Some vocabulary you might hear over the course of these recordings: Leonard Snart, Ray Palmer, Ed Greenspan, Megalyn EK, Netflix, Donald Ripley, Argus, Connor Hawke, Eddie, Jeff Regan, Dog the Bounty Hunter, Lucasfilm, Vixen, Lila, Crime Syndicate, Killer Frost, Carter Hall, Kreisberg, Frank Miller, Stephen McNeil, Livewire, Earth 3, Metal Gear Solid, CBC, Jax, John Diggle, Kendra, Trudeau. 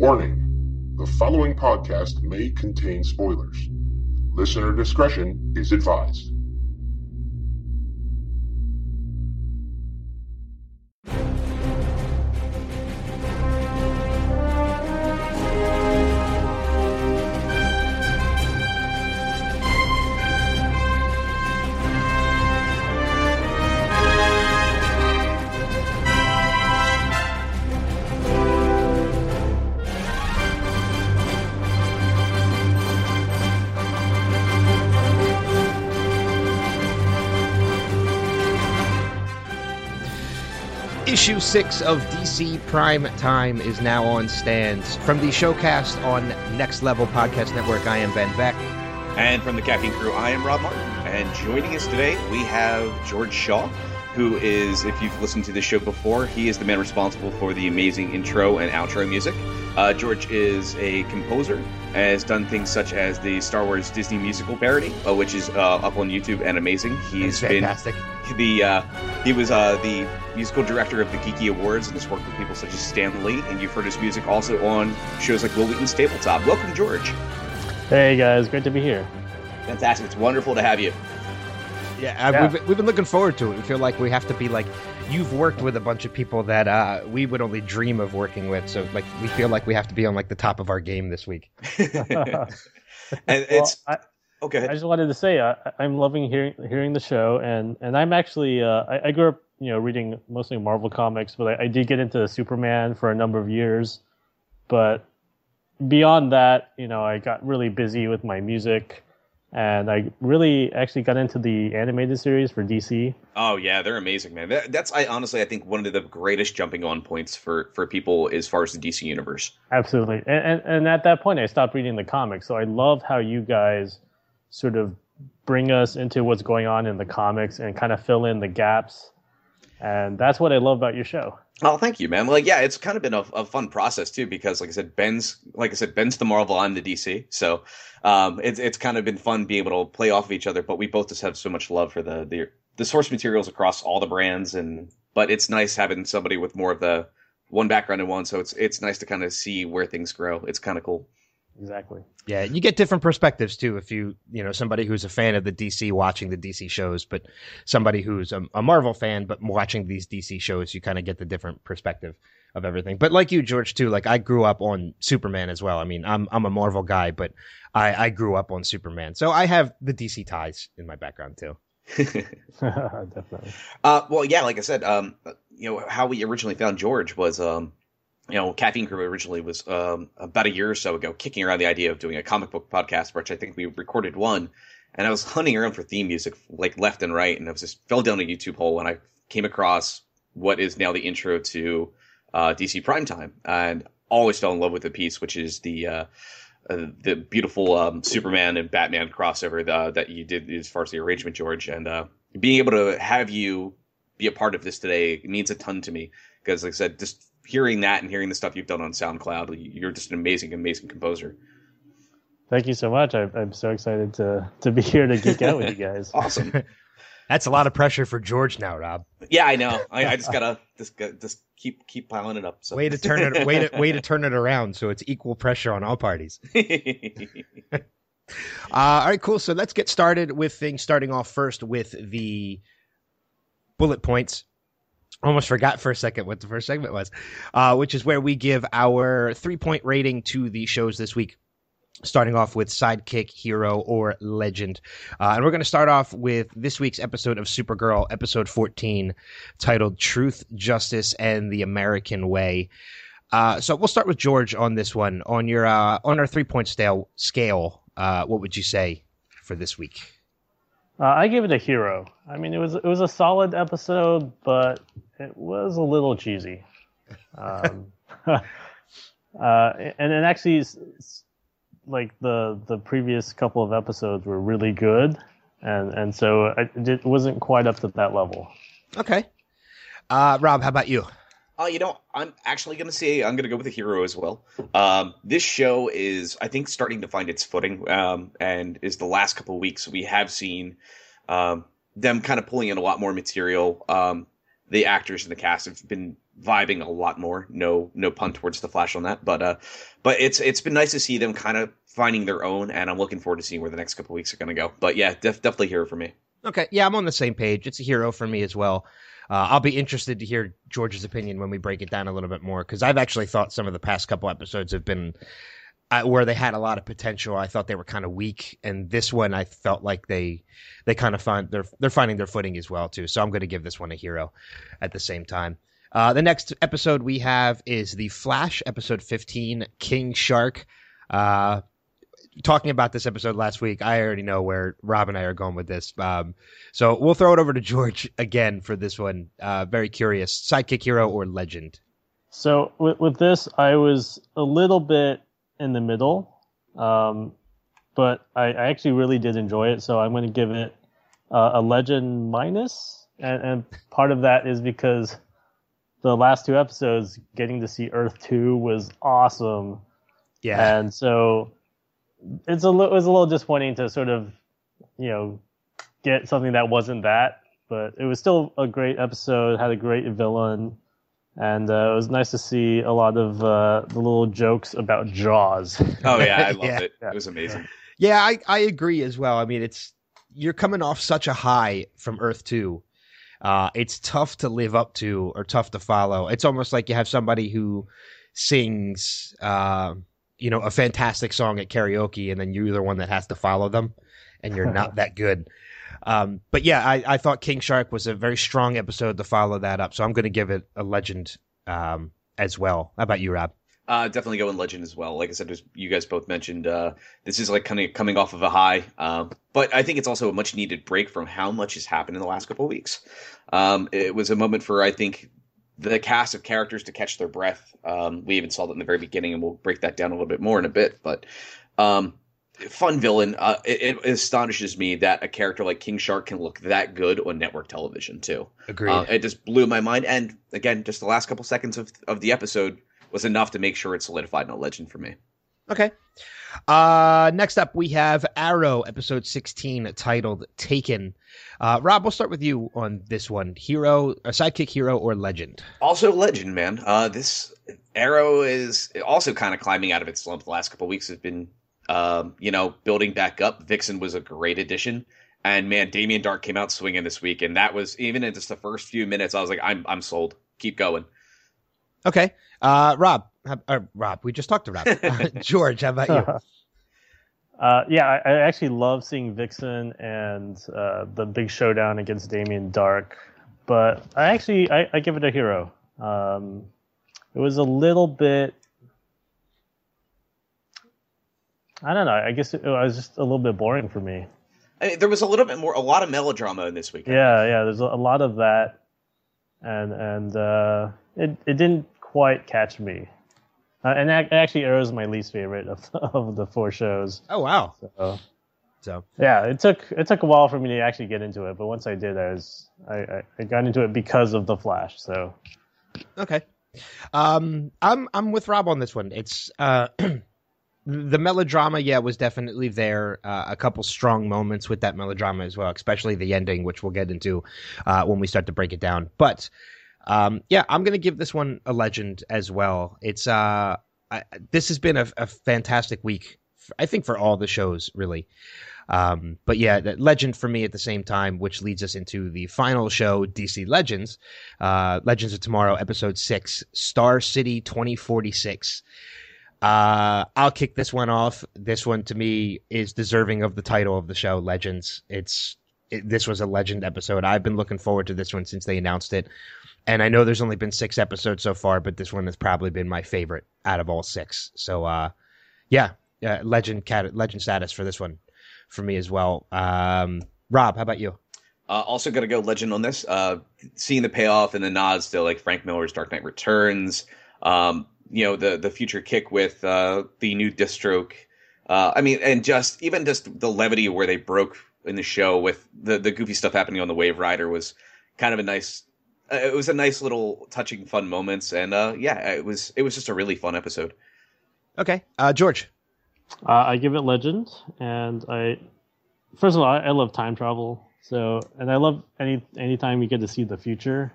Warning, the following podcast may contain spoilers. Listener discretion is advised. Issue 6 of DC Prime Time is now on stands. From the Showcast on Next Level Podcast Network, I am Ben Beck. And from the Caffeine Crew, I am Rob Martin. And joining us today, we have George Shaw, who is, if you've listened to this show before, he is the man responsible for the amazing intro and outro music. George is a composer and has done things such as the Star Wars Disney musical parody, which is up on YouTube and amazing. He's fantastic. He was the musical director of the Geeky Awards and has worked with people such as Stan Lee, and you've heard his music also on shows like Will Wheaton's Tabletop. Welcome, George. Hey, guys. Great to be here. Fantastic. It's wonderful to have you. Yeah. We've been looking forward to it. We feel like we have to be like, you've worked with a bunch of people that we would only dream of working with. So like, we feel like we have to be on like the top of our game this week. Okay. I just wanted to say I'm loving hearing the show, and I'm actually I grew up reading mostly Marvel comics, but I did get into Superman for a number of years. But beyond that, I got really busy with my music. And I really actually got into the animated series for DC. Oh, yeah, they're amazing, man. I think one of the greatest jumping-on points for people as far as the DC universe. Absolutely. And at that point, I stopped reading the comics. So I love how you guys sort of bring us into what's going on in the comics and kind of fill in the gaps. And that's what I love about your show. Oh, thank you, man. It's kind of been a fun process too, because Ben's the Marvel, I'm the DC. So it's kind of been fun being able to play off of each other, but we both just have so much love for the source materials across all the brands, but it's nice having somebody with more of the one background in one, so it's nice to kind of see where things grow. It's kind of cool. Exactly. Yeah, you get different perspectives too. If you somebody who's a fan of the DC watching the DC shows, but somebody who's a Marvel fan but watching these DC shows, you kind of get the different perspective of everything. But like you, George, too. Like I grew up on Superman as well. I mean, I'm a Marvel guy, but I grew up on Superman, so I have the DC ties in my background too. Definitely. Like I said, how we originally found George was Caffeine Crew originally was about a year or so ago kicking around the idea of doing a comic book podcast, which I think we recorded one, and I was hunting around for theme music like left and right, and I was just fell down a YouTube hole and I came across what is now the intro to DC Primetime, and always fell in love with the piece, which is the beautiful Superman and Batman crossover that you did as far as the arrangement, George, and being able to have you be a part of this today means a ton to me, because like I said, just hearing that and hearing the stuff you've done on SoundCloud, you're just an amazing, amazing composer. Thank you so much. I'm so excited to be here to geek out with you guys. Awesome. That's a lot of pressure for George now, Rob. Yeah, I know. I just gotta just keep piling it up. So. Way to turn it way to turn it around so it's equal pressure on all parties. All right, cool. So let's get started with things. Starting off first with the bullet points. Almost forgot for a second what the first segment was, which is where we give our 3-point rating to the shows this week, starting off with Sidekick, Hero, or Legend. And we're going to start off with this week's episode of Supergirl, episode 14, titled Truth, Justice, and the American Way. So we'll start with George on this one. On your on our 3-point scale, what would you say for this week? I give it a hero. I mean, it was a solid episode, but it was a little cheesy. And actually, it's like the previous couple of episodes were really good, and so it wasn't quite up to that level. Okay. Rob, how about you? I'm actually going to say I'm going to go with a hero as well. This show is, I think, starting to find its footing, and is the last couple of weeks we have seen them kind of pulling in a lot more material. the actors in the cast have been vibing a lot more. No pun towards the Flash on that, but it's been nice to see them kind of finding their own, and I'm looking forward to seeing where the next couple of weeks are going to go. But yeah, definitely hero for me. Okay, yeah, I'm on the same page. It's a hero for me as well. I'll be interested to hear George's opinion when we break it down a little bit more, because I've actually thought some of the past couple episodes have been where they had a lot of potential. I thought they were kind of weak, and this one I felt like they kind of find they're finding their footing as well too. So I'm going to give this one a hero at the same time. The next episode we have is the Flash, episode 15, King Shark. Talking about this episode last week, I already know where Rob and I are going with this. So we'll throw it over to George again for this one. Very curious. Sidekick, hero, or legend? So with this, I was a little bit in the middle, but I actually really did enjoy it. So I'm going to give it a legend minus. And part of that is because the last two episodes, getting to see Earth 2 was awesome. Yeah. And so... It was a little disappointing to sort of, get something that wasn't that, but it was still a great episode, had a great villain, and it was nice to see a lot of the little jokes about Jaws. Oh, yeah, I loved it. It was amazing. Yeah, I agree as well. I mean, you're coming off such a high from Earth 2. It's tough to live up to or tough to follow. It's almost like you have somebody who sings... a fantastic song at karaoke, and then you're the one that has to follow them, and you're not that good. But yeah, I thought King Shark was a very strong episode to follow that up, so I'm going to give it a legend as well. How about you, Rob? Definitely going legend as well. Like I said, as you guys both mentioned, this is like kind of coming off of a high, but I think it's also a much-needed break from how much has happened in the last couple of weeks. It was a moment for, I think, the cast of characters to catch their breath. We even saw that in the very beginning, and we'll break that down a little bit more in a bit. But fun villain. It astonishes me that a character like King Shark can look that good on network television too. Agreed. It just blew my mind. And again, just the last couple seconds of the episode was enough to make sure it solidified in a legend for me. Okay. Next up, we have Arrow, episode 16, titled Taken. Rob, we'll start with you on this one. Hero, a sidekick, hero, or legend? Also legend, man. This Arrow is also kind of climbing out of its slump. The last couple of weeks has been, building back up. Vixen was a great addition. And, man, Damien Darhk came out swinging this week. And that was, even in just the first few minutes, I was like, I'm sold. Keep going. Okay. Rob, we just talked to Rob. George, how about you? I actually love seeing Vixen and the big showdown against Damien Darhk, but I give it a hero. It was a little bit, I don't know, I guess it was just a little bit boring for me. There was a little bit more, a lot of melodrama in this week. Yeah, there's a lot of that, and it didn't quite catch me. And actually, Arrow's my least favorite of the four shows. Oh, wow. So yeah, it took a while for me to actually get into it, but once I did, I got into it because of the Flash. So okay, I'm with Rob on this one. It's the melodrama, was definitely there. A couple strong moments with that melodrama as well, especially the ending, which we'll get into when we start to break it down. But I'm going to give this one a legend as well. It's this has been a fantastic week, I think, for all the shows, really. But yeah, that legend for me at the same time, which leads us into the final show, DC Legends. Legends of Tomorrow, episode 6, Star City 2046. I'll kick this one off. This one, to me, is deserving of the title of the show, Legends. This was a legend episode. I've been looking forward to this one since they announced it. And I know there's only been 6 episodes so far, but this one has probably been my favorite out of all 6. So, legend status for this one for me as well. Rob, how about you? Also going to go legend on this. Seeing the payoff and the nods to like Frank Miller's Dark Knight Returns, the future kick with the new Deathstroke. And just the levity where they broke in the show with the goofy stuff happening on the Wave Rider was kind of a nice... It was a nice little touching, fun moments, and it was just a really fun episode. Okay, George, I give it legend, and I love time travel. So, and I love anytime we get to see the future,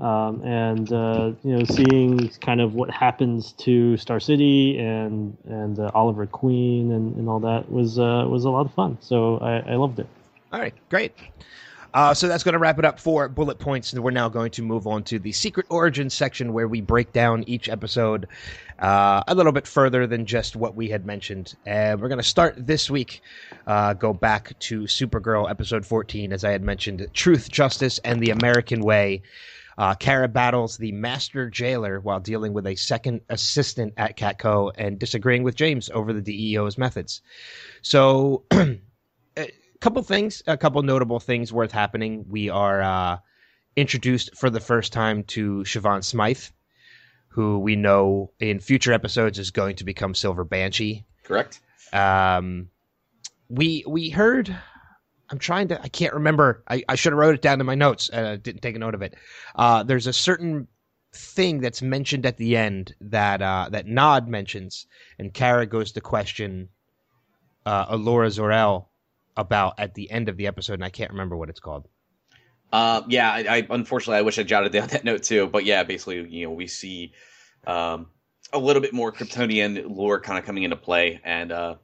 And seeing kind of what happens to Star City and Oliver Queen and all that was a lot of fun. So I loved it. All right, great. So that's going to wrap it up for bullet points. And we're now going to move on to the Secret Origins section, where we break down each episode a little bit further than just what we had mentioned. And we're going to start this week, go back to Supergirl episode 14, as I had mentioned, Truth, Justice, and the American Way. Kara battles the master jailer while dealing with a second assistant at Catco and disagreeing with James over the DEO's methods. So a couple notable things worth happening. We are introduced for the first time to Siobhan Smythe, who we know in future episodes is going to become Silver Banshee. Correct. We heard... I can't remember. I should have wrote it down in my notes. I didn't take a note of it. There's a certain thing that's mentioned at the end that Nod mentions, and Kara goes to question Allura Zor-El about at the end of the episode, and I can't remember what it's called. I unfortunately, I wish I jotted down that note too. But yeah, basically, we see a little bit more Kryptonian lore kind of coming into play, and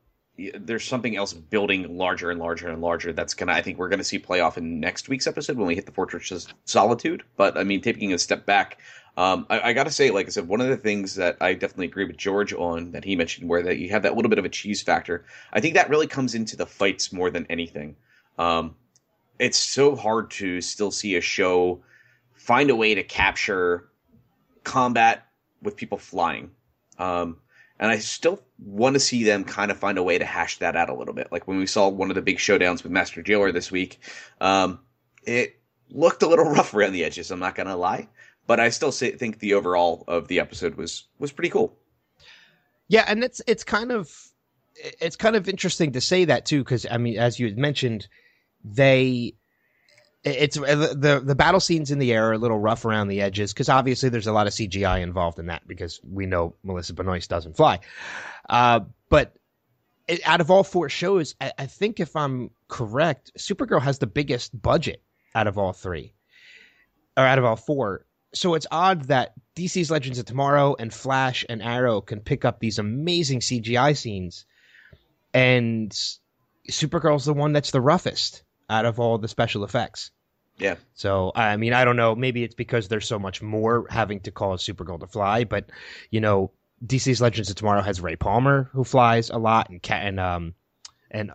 there's something else building larger and larger and larger that's going to, I think we're going to see play off in next week's episode when we hit the Fortress of Solitude. But, I mean, taking a step back, I got to say, like I said, one of the things that I definitely agree with George on that he mentioned, where that you have that little bit of a cheese factor, I think that really comes into the fights more than anything. It's so hard to still see a show find a way to capture combat with people flying. And I still want to see them kind of find a way to hash that out a little bit. Like when we saw one of the big showdowns with Master Jailer this week, it looked a little rough around the edges, I'm not going to lie. But I still think the overall of the episode was pretty cool. Yeah, and it's kind of interesting to say that too, because, I mean, as you had mentioned, the battle scenes in the air are a little rough around the edges because obviously there's a lot of CGI involved in that because we know Melissa Benoist doesn't fly. But out of all four shows, I think if I'm correct, Supergirl has the biggest budget out of all three or out of all four. So it's odd that DC's Legends of Tomorrow and Flash and Arrow can pick up these amazing CGI scenes, and Supergirl's the one that's the roughest out of all the special effects. Yeah. So, I mean, I don't know. Maybe it's because there's so much more having to cause Supergirl to fly, but, DC's Legends of Tomorrow has Ray Palmer, who flies a lot, and Hawkman and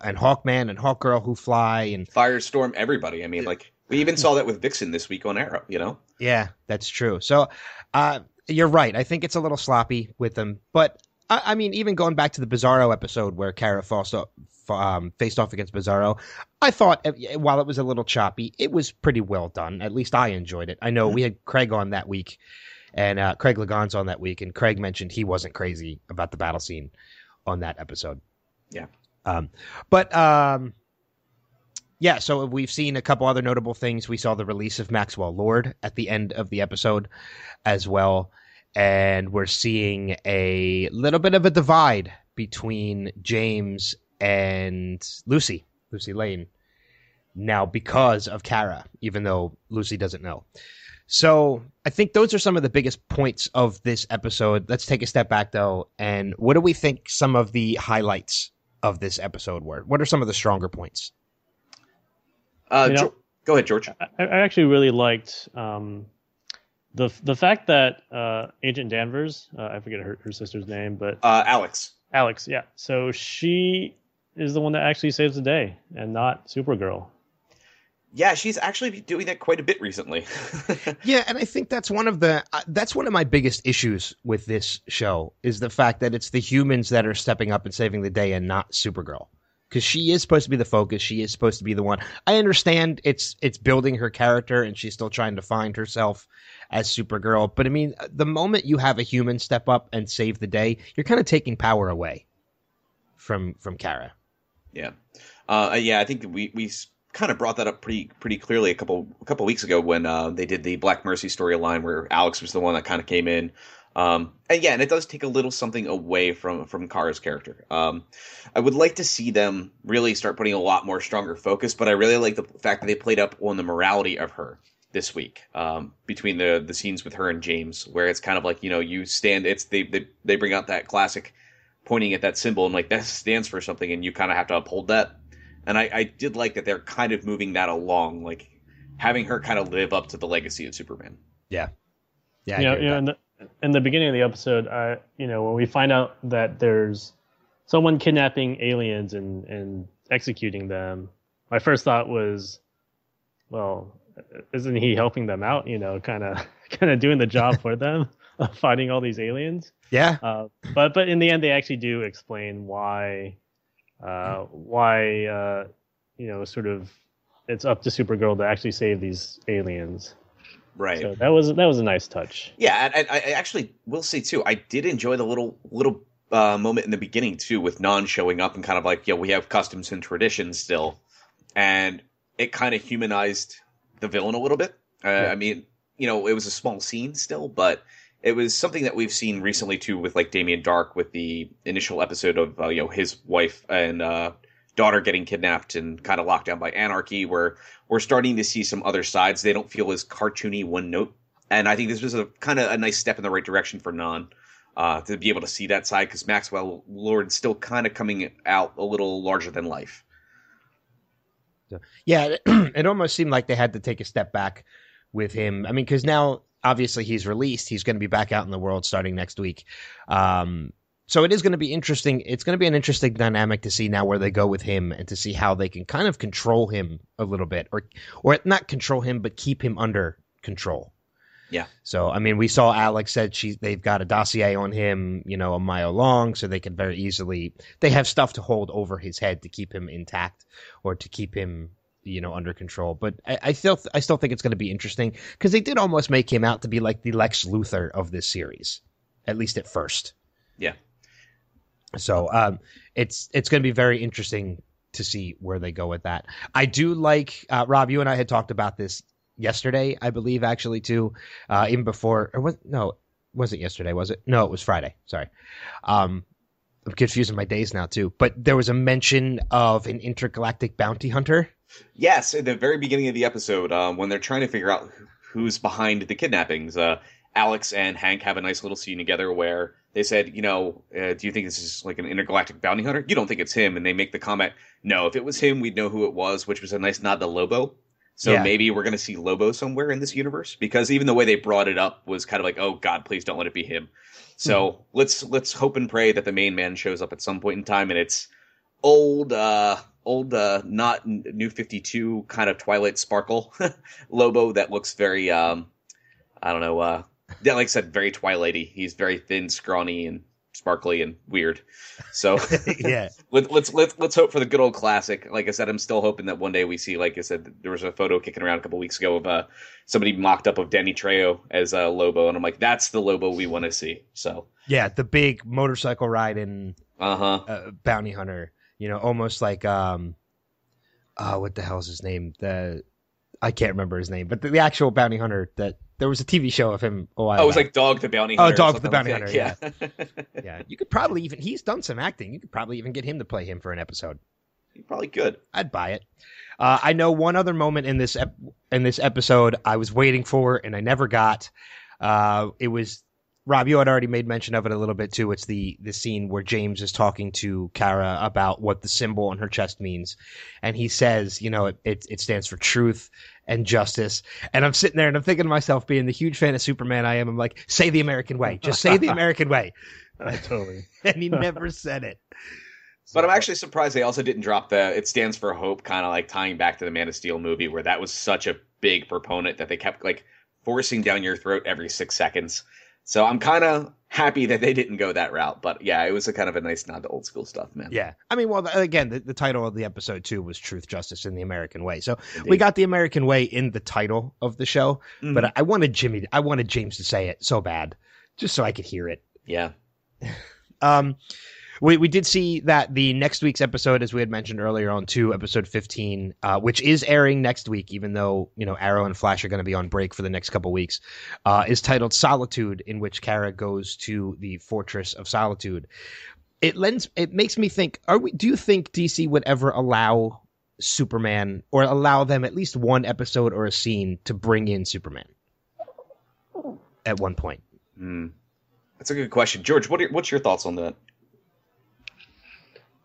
Hawkgirl, who fly, and Firestorm, everybody. I mean, like, we even saw that with Vixen this week on Arrow, Yeah, that's true. So, you're right. I think it's a little sloppy with them, but I mean, even going back to the Bizarro episode where Kara faced off against Bizarro, I thought, while it was a little choppy, it was pretty well done. At least I enjoyed it. I know we had Craig on that week, and Craig Lagon's on that week, and Craig mentioned he wasn't crazy about the battle scene on that episode. Yeah. So we've seen a couple other notable things. We saw the release of Maxwell Lord at the end of the episode as well. And we're seeing a little bit of a divide between James and Lucy Lane, now because of Kara, even though Lucy doesn't know. So I think those are some of the biggest points of this episode. Let's take a step back, though. And what do we think some of the highlights of this episode were? What are some of the stronger points? Go ahead, George. I actually really liked... The fact that Agent Danvers, I forget her sister's name, but... Alex, yeah. So she is the one that actually saves the day and not Supergirl. Yeah, she's actually doing that quite a bit recently. Yeah, and I think that's one of my biggest issues with this show is the fact that it's the humans that are stepping up and saving the day and not Supergirl. Because she is supposed to be the focus. She is supposed to be the one. I understand it's building her character and she's still trying to find herself as Supergirl. But, I mean, the moment you have a human step up and save the day, you're kind of taking power away from Kara. Yeah. I think we kind of brought that up pretty clearly a couple weeks ago when they did the Black Mercy storyline where Alex was the one that kind of came in. And it does take a little something away from Kara's character. I would like to see them really start putting a lot more stronger focus, but I really like the fact that they played up on the morality of her. this week, between the scenes with her and James, where it's kind of like, you know, you stand, it's they bring out that classic pointing at that symbol and like that stands for something, and you kind of have to uphold that. And I did like that they're kind of moving that along, like having her kind of live up to the legacy of Superman. Yeah, yeah. In the beginning of the episode, when we find out that there's someone kidnapping aliens and executing them, my first thought was, well, isn't he helping them out, you know, kind of doing the job for them of fighting all these aliens? Yeah. But in the end, they actually do explain why it's up to Supergirl to actually save these aliens. Right. So that was a nice touch. Yeah, and I actually will say, too, I did enjoy the little moment in the beginning, too, with Nan showing up and kind of like, yeah, we have customs and traditions still. And it kind of humanized the villain a little bit. Yeah. I mean, you know, it was a small scene still, but it was something that we've seen recently too with like Damien Darhk with the initial episode of his wife and daughter getting kidnapped and kind of locked down by anarchy, where we're starting to see some other sides. They don't feel as cartoony, one note, and I think this was a kind of a nice step in the right direction for Nan to be able to see that side, because Maxwell Lord's still kind of coming out a little larger than life. Yeah, it almost seemed like they had to take a step back with him. I mean, because now, obviously, he's released. He's going to be back out in the world starting next week. So it is going to be interesting. It's going to be an interesting dynamic to see now where they go with him and to see how they can kind of control him a little bit. Or not control him, but keep him under control. Yeah. So, I mean, we saw Alex said they've got a dossier on him, you know, a mile long, so they can very easily, they have stuff to hold over his head to keep him intact or to keep him, you know, under control. But I still think it's going to be interesting, because they did almost make him out to be like the Lex Luthor of this series, at least at first. Yeah. So it's going to be very interesting to see where they go with that. I do like, Rob, you and I had talked about this yesterday, I believe, actually, too, even before, or wasn't yesterday, was it? No, it was Friday. Sorry. I'm confusing my days now, too. But there was a mention of an intergalactic bounty hunter. Yes, at the very beginning of the episode, when they're trying to figure out who's behind the kidnappings, Alex and Hank have a nice little scene together where they said, you know, do you think this is like an intergalactic bounty hunter? You don't think it's him. And they make the comment, no, if it was him, we'd know who it was, which was a nice nod to Lobo. So yeah. Maybe we're going to see Lobo somewhere in this universe, because even the way they brought it up was kind of like, oh, God, please don't let it be him. So let's hope and pray that the main man shows up at some point in time. And it's old, not New 52 kind of Twilight Sparkle Lobo that looks very, like I said, very Twilighty. He's very thin, scrawny, and sparkly and weird. So yeah, let's hope for the good old classic. Like I said, I'm still hoping that one day we see, like I said, there was a photo kicking around a couple weeks ago of somebody mocked up of Danny Trejo as a Lobo, and I'm like, that's the Lobo we want to see. So yeah, the big motorcycle riding bounty hunter, you know, almost like what the hell is his name? I can't remember his name, but the actual bounty hunter that. There was a TV show of him a while ago. Oh, it was like Dog the Bounty Hunter. Oh, Dog the Bounty Hunter, yeah. Yeah, you could probably even... He's done some acting. You could probably even get him to play him for an episode. He probably could. I'd buy it. I know one other moment in this episode I was waiting for and I never got. It was... Rob, you had already made mention of it a little bit, too. It's the scene where James is talking to Kara about what the symbol on her chest means. And he says, you know, it stands for truth and justice. And I'm sitting there and I'm thinking to myself, being the huge fan of Superman I am, I'm like, say the American way. Just say the American way. Totally. And he never said it. But I'm actually surprised they also didn't drop the it stands for hope, kind of like tying back to the Man of Steel movie, where that was such a big proponent that they kept like forcing down your throat every 6 seconds. So I'm kind of happy that they didn't go that route. But yeah, it was a kind of a nice nod to old school stuff, man. Yeah. I mean, well, again, the title of the episode, too, was Truth, Justice, and the American Way. So Indeed. We got the American Way in the title of the show. Mm-hmm. But I wanted James to say it so bad, just so I could hear it. Yeah. We did see that the next week's episode, as we had mentioned earlier on, too, episode 15, which is airing next week, even though, you know, Arrow and Flash are going to be on break for the next couple weeks, is titled Solitude, in which Kara goes to the Fortress of Solitude. It makes me think, do you think DC would ever allow Superman, or allow them at least one episode or a scene to bring in Superman at one point. That's a good question. George, what's your thoughts on that?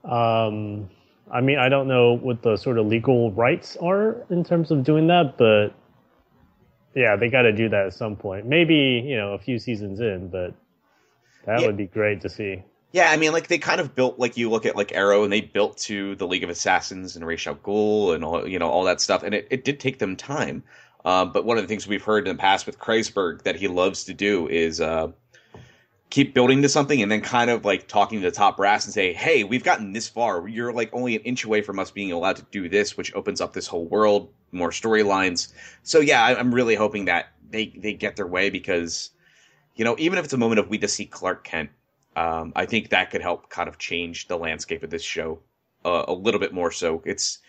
I mean, I don't know what the sort of legal rights are in terms of doing that, but yeah, they got to do that at some point. Maybe, you know, a few seasons in, but that would be great to see. Yeah, I mean, like, they kind of built, like, you look at, like, Arrow, and they built to the League of Assassins and Ra's al Ghul and, all, you know, all that stuff. And it did take them time. But one of the things we've heard in the past with Kreisberg that he loves to do is keep building to something and then kind of, like, talking to the top brass and say, hey, we've gotten this far. You're, like, only an inch away from us being allowed to do this, which opens up this whole world, more storylines. So, yeah, I'm really hoping that they get their way because, you know, even if it's a moment of we just see Clark Kent, I think that could help kind of change the landscape of this show a little bit more. So it's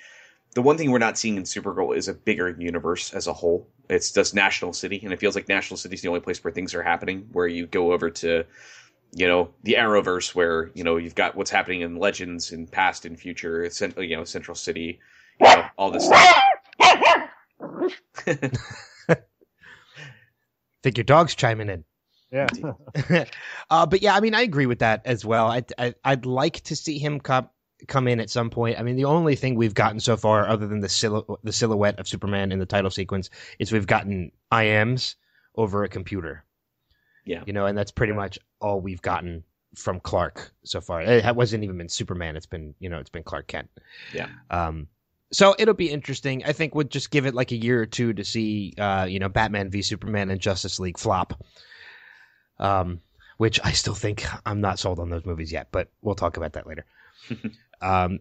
the one thing we're not seeing in Supergirl is a bigger universe as a whole. It's just National City. And it feels like National City is the only place where things are happening, where you go over to, you know, the Arrowverse where, you know, you've got what's happening in Legends and past and future, you know, Central City, you know, all this stuff. Think your dog's chiming in. Yeah. But yeah, I mean, I agree with that as well. I'd like to see him come in at some point. I mean, the only thing we've gotten so far, other than the silhouette of Superman in the title sequence, is we've gotten IMs over a computer. Yeah. You know, and that's pretty much all we've gotten from Clark so far. It hasn't even been Superman. It's been, you know, it's been Clark Kent. Yeah. So it'll be interesting. I think we'll just give it like a year or two to see, you know, Batman v Superman and Justice League flop. Which I still think I'm not sold on those movies yet, but we'll talk about that later.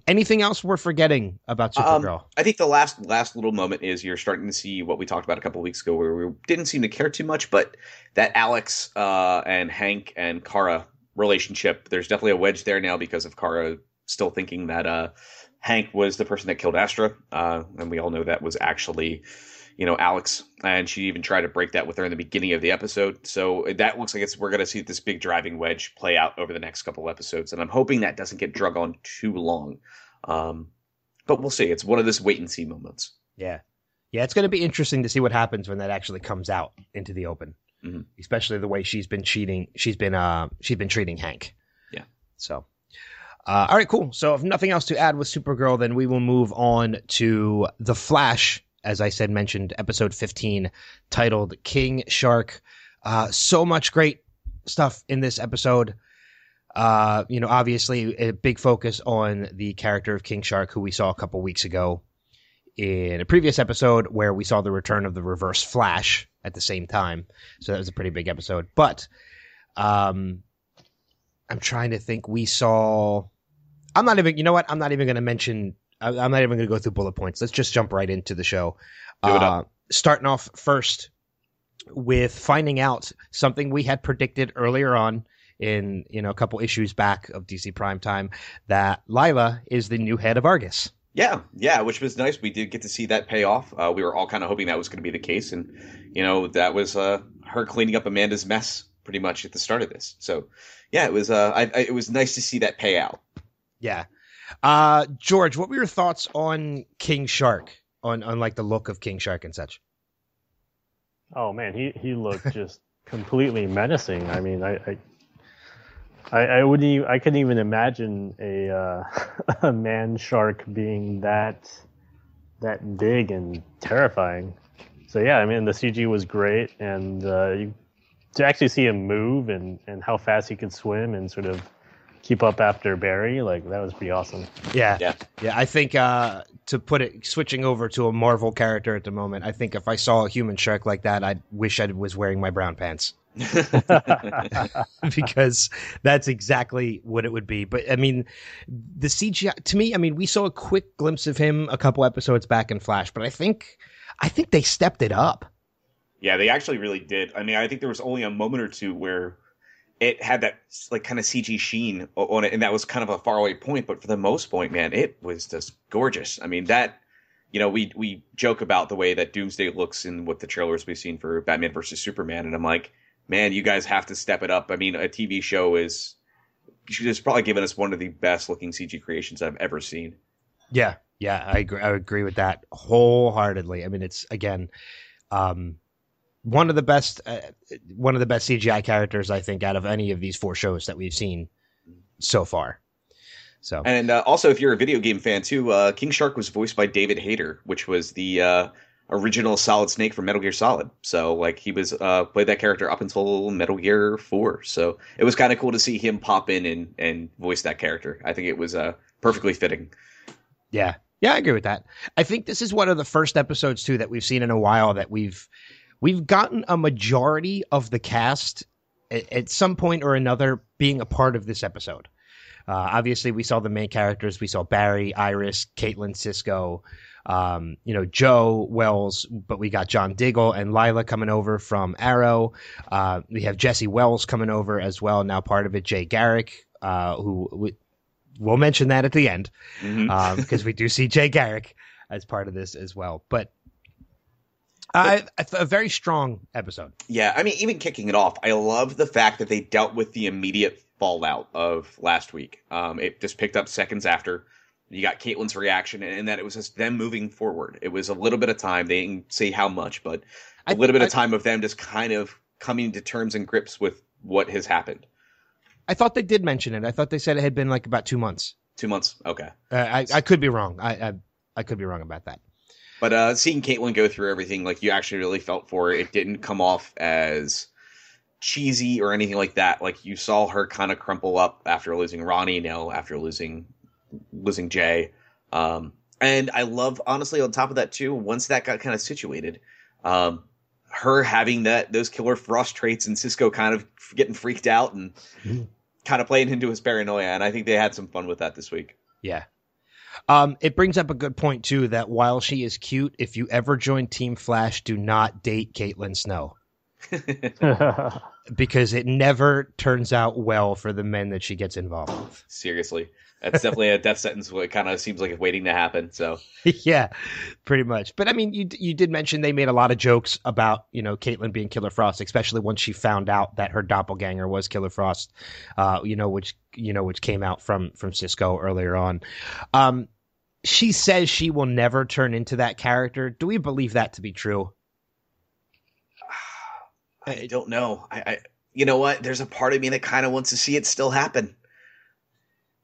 Anything else we're forgetting about Supergirl? I think the last little moment is you're starting to see what we talked about a couple of weeks ago where we didn't seem to care too much, but that Alex and Hank and Kara relationship, there's definitely a wedge there now because of Kara still thinking that Hank was the person that killed Astra. And we all know that was actually... you know, Alex, and she even tried to break that with her in the beginning of the episode. So that looks like we're going to see this big driving wedge play out over the next couple episodes. And I'm hoping that doesn't get drug on too long. But we'll see. It's one of those wait and see moments. Yeah. Yeah. It's going to be interesting to see what happens when that actually comes out into the open, especially the way she's been cheating. She's been treating Hank. Yeah. So. All right, cool. So if nothing else to add with Supergirl, then we will move on to The Flash. As I said, mentioned episode 15 titled King Shark. So much great stuff in this episode. You know, obviously a big focus on the character of King Shark, who we saw a couple weeks ago in a previous episode where we saw the return of the Reverse Flash at the same time. So that was a pretty big episode. But I'm trying to think we saw... I'm not even going to mention... I'm not even going to go through bullet points. Let's just jump right into the show. Starting off first with finding out something we had predicted earlier on in, you know, a couple issues back of DC Primetime, that Lila is the new head of Argus. Yeah, which was nice. We did get to see that pay off. We were all kind of hoping that was going to be the case. And, you know, that was her cleaning up Amanda's mess pretty much at the start of this. So, yeah, it was it was nice to see that pay out. Yeah. George, what were your thoughts on King Shark, on like the look of King Shark and such? Oh man, he looked just completely menacing. I mean, I couldn't even imagine a man shark being that big and terrifying. So yeah, I mean, the CG was great, and to actually see him move and how fast he could swim and sort of keep up after Barry, like, that was pretty awesome. Yeah. I think to put it, switching over to a Marvel character at the moment, I think if I saw a human shark like that, I'd wish I was wearing my brown pants because that's exactly what it would be. But I mean, the CGI to me, I mean, we saw a quick glimpse of him a couple episodes back in Flash, but I think they stepped it up. Yeah, they actually really did. I mean, I think there was only a moment or two where it had that like kind of CG sheen on it, and that was kind of a faraway point. But for the most part, man, it was just gorgeous. I mean, that, you know, we joke about the way that Doomsday looks in what the trailers we've seen for Batman versus Superman, and I'm like, man, you guys have to step it up. I mean, a TV show is probably given us one of the best looking CG creations I've ever seen. Yeah. Yeah, I agree with that wholeheartedly. I mean, it's again one of the best CGI characters I think out of any of these four shows that we've seen so far. So, and also, if you're a video game fan too, King Shark was voiced by David Hayter, which was the original Solid Snake from Metal Gear Solid. So, like, he was played that character up until Metal Gear 4. So it was kind of cool to see him pop in and voice that character. I think it was perfectly fitting. Yeah. Yeah, I agree with that. I think this is one of the first episodes, too, that we've seen in a while that we've gotten a majority of the cast at some point or another being a part of this episode. Obviously, we saw the main characters. We saw Barry, Iris, Caitlin, Cisco, Joe, Wells, but we got John Diggle and Lila coming over from Arrow. We have Jesse Wells coming over as well. Now part of it, Jay Garrick, who we'll mention that at the end, because we do see Jay Garrick as part of this as well. But a very strong episode. Yeah, I mean, even kicking it off, I love the fact that they dealt with the immediate fallout of last week. It just picked up seconds after. You got Caitlin's reaction, and that it was just them moving forward. It was a little bit of time. They didn't say how much, but a little bit of time of them just kind of coming to terms and grips with what has happened. I thought they did mention it. I thought they said it had been like about 2 months. 2 months. Okay. I could be wrong. I could be wrong about that. But seeing Caitlin go through everything, like, you actually really felt for her. It didn't come off as cheesy or anything like that. Like, you saw her kind of crumple up after losing Ronnie, now after losing Jay. And I love, honestly, on top of that, too, once that got kind of situated, her having those killer frost traits and Cisco kind of getting freaked out and kind of playing into his paranoia. And I think they had some fun with that this week. Yeah. It brings up a good point, too, that while she is cute, if you ever join Team Flash, do not date Caitlin Snow. Because it never turns out well for the men that she gets involved with. Seriously. That's definitely a death sentence. It kind of seems like it's waiting to happen. So yeah, pretty much. But I mean, you did mention they made a lot of jokes about, Caitlin being Killer Frost, especially once she found out that her doppelganger was Killer Frost, which came out from Cisco earlier on. She says she will never turn into that character. Do we believe that to be true? I don't know. I you know what? There's a part of me that kind of wants to see it still happen.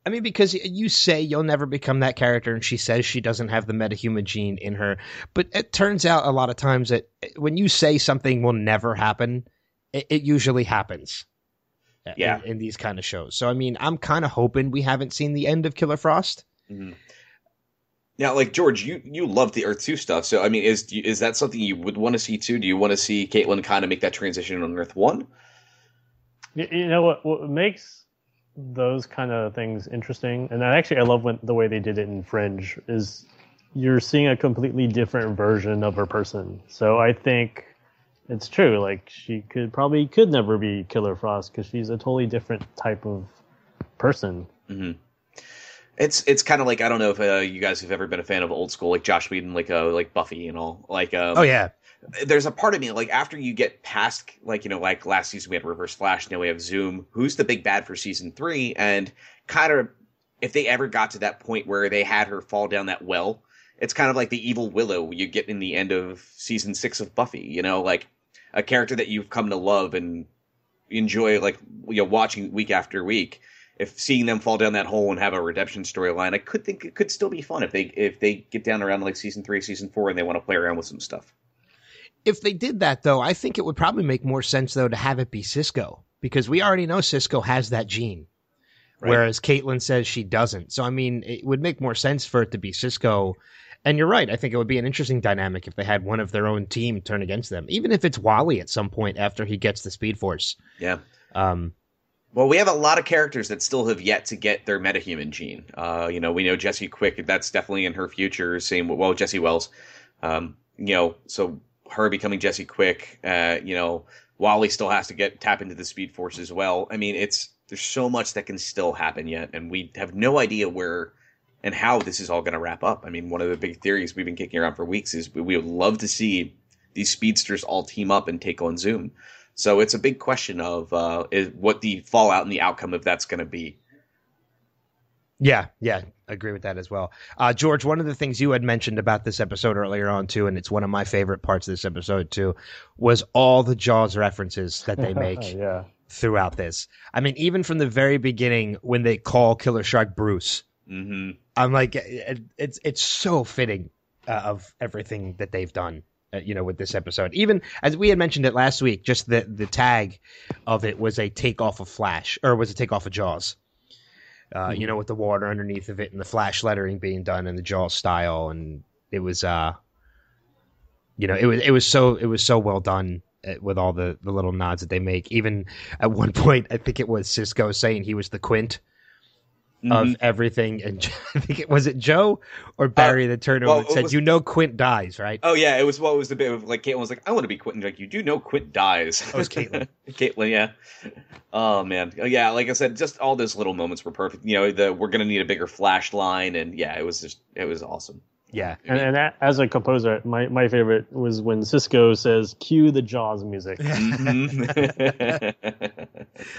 I mean, because you say you'll never become that character, and she says she doesn't have the metahuman gene in her. But it turns out a lot of times that when you say something will never happen, it usually happens. Yeah. In these kind of shows. So, I mean, I'm kind of hoping we haven't seen the end of Killer Frost. Mm-hmm. Now, like, George, you love the Earth 2 stuff. So, I mean, is that something you would want to see, too? Do you want to see Caitlin kind of make that transition on Earth 1? You know what makes those kind of things interesting, and I love the way they did it in Fringe, is you're seeing a completely different version of her person. So I think it's true, like, she could never be Killer Frost because she's a totally different type of person. Mm-hmm. It's kind of like, I don't know if you guys have ever been a fan of old school, like Joss Whedon, like Buffy and all. Like, oh yeah, there's a part of me, like, after you get past, like, like last season we had Reverse Flash, now we have Zoom. Who's the big bad for season 3? And kind of, if they ever got to that point where they had her fall down that well, it's kind of like the evil Willow you get in the end of season 6 of Buffy. Like a character that you've come to love and enjoy, like, watching week after week. If seeing them fall down that hole and have a redemption storyline, I could think it could still be fun if they get down around like season 3, season 4, and they want to play around with some stuff. If they did that, though, I think it would probably make more sense, though, to have it be Cisco, because we already know Cisco has that gene, right? Whereas Caitlin says she doesn't. So, I mean, it would make more sense for it to be Cisco. And you're right. I think it would be an interesting dynamic if they had one of their own team turn against them, even if it's Wally at some point after he gets the Speed Force. Yeah. Well, we have a lot of characters that still have yet to get their metahuman gene. We know Jesse Quick. That's definitely in her future. Same with, well, Jesse Wells. So her becoming Jesse Quick, Wally still has to tap into the Speed Force as well. I mean, there's so much that can still happen yet. And we have no idea where and how this is all going to wrap up. I mean, one of the big theories we've been kicking around for weeks is we would love to see these speedsters all team up and take on Zoom. So it's a big question of what the fallout and the outcome of that's going to be. Yeah, I agree with that as well. George, one of the things you had mentioned about this episode earlier on, too, and it's one of my favorite parts of this episode, too, was all the Jaws references that they make throughout this. I mean, even from the very beginning when they call Killer Shark Bruce, I'm like, it's so fitting of everything that they've done, with this episode. Even as we had mentioned it last week, just the tag of it was a takeoff of Flash, or was a takeoff of Jaws. With the water underneath of it and the Flash lettering being done in the Jaws style, and it was, it was so well done with all the little nods that they make. Even at one point, I think it was Cisco saying he was the Quint of everything, and I think it was Joe or Barry that turned over and said, Quint dies, right? Oh yeah, it was. Well, it was the bit of like Caitlin was like, I want to be Quint, and like, you do know Quint dies. Oh, it was Caitlin. Caitlin, yeah. Oh man, yeah. Like I said, just all those little moments were perfect. You know, we're gonna need a bigger Flash line, and yeah, it was awesome. Yeah, and that, as a composer, my favorite was when Cisco says, "Cue the Jaws music."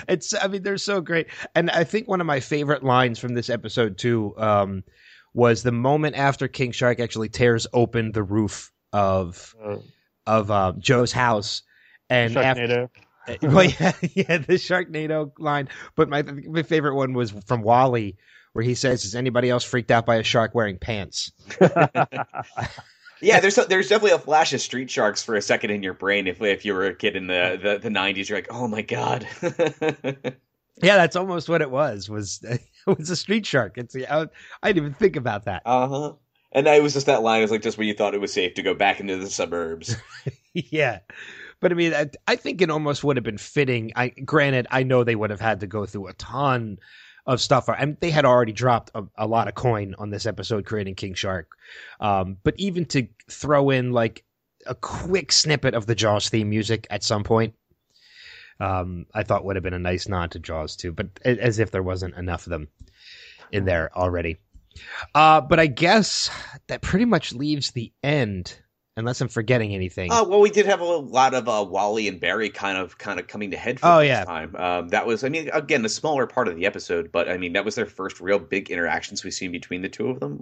They're so great, and I think one of my favorite lines from this episode too was the moment after King Shark actually tears open the roof of Joe's house, and Sharknado. The Sharknado line. But my favorite one was from Wall-E, where he says, "Is anybody else freaked out by a shark wearing pants?" Yeah, there's definitely a flash of Street Sharks for a second in your brain. If you were a kid in the 90s, you're like, "Oh my god!" Yeah, that's almost what it was. It was a Street Shark. I didn't even think about that. And it was just that line. It was like just when you thought it was safe to go back into the suburbs. Yeah. But I mean, I think it almost would have been fitting. Granted, I know they would have had to go through a ton of stuff. I mean, they had already dropped a lot of coin on this episode creating King Shark. But even to throw in like a quick snippet of the Jaws theme music at some point, I thought would have been a nice nod to Jaws too, but as if there wasn't enough of them in there already. But I guess that pretty much leaves the end, unless I'm forgetting anything. Well, we did have a lot of Wally and Barry kind of coming to head for this time. That was, again, a smaller part of the episode, but, that was their first real big interactions we've seen between the two of them.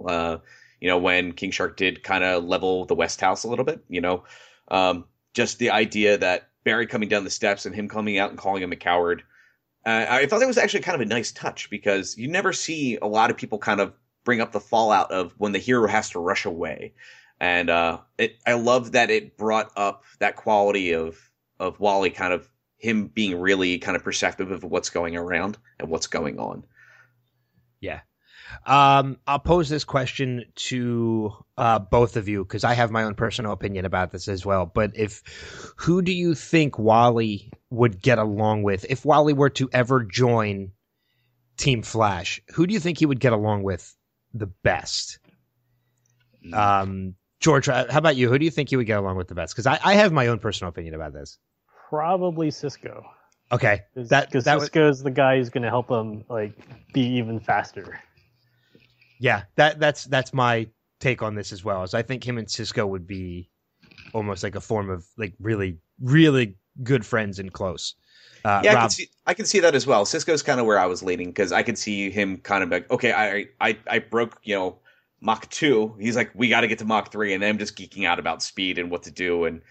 When King Shark did kind of level the West House a little bit, just the idea that Barry coming down the steps and him coming out and calling him a coward. I thought that was actually kind of a nice touch, because you never see a lot of people kind of bring up the fallout of when the hero has to rush away. And I love that it brought up that quality of Wally, kind of him being really kind of perceptive of what's going around and what's going on. Yeah. I'll pose this question to both of you, because I have my own personal opinion about this as well. But who do you think Wally would get along with? If Wally were to ever join Team Flash, who do you think he would get along with the best? George, how about you? Who do you think you would get along with the best? Because I have my own personal opinion about this. Probably Cisco. Okay, because Cisco's the guy who's going to help him like be even faster. Yeah, that's my take on this as well. Is I think him and Cisco would be almost like a form of like really, really good friends and close. Rob. I can see that as well. Cisco's kind of where I was leaning, because I could see him kind of like, okay, I broke, Mach 2, he's like, we got to get to Mach 3, and them just geeking out about speed and what to do and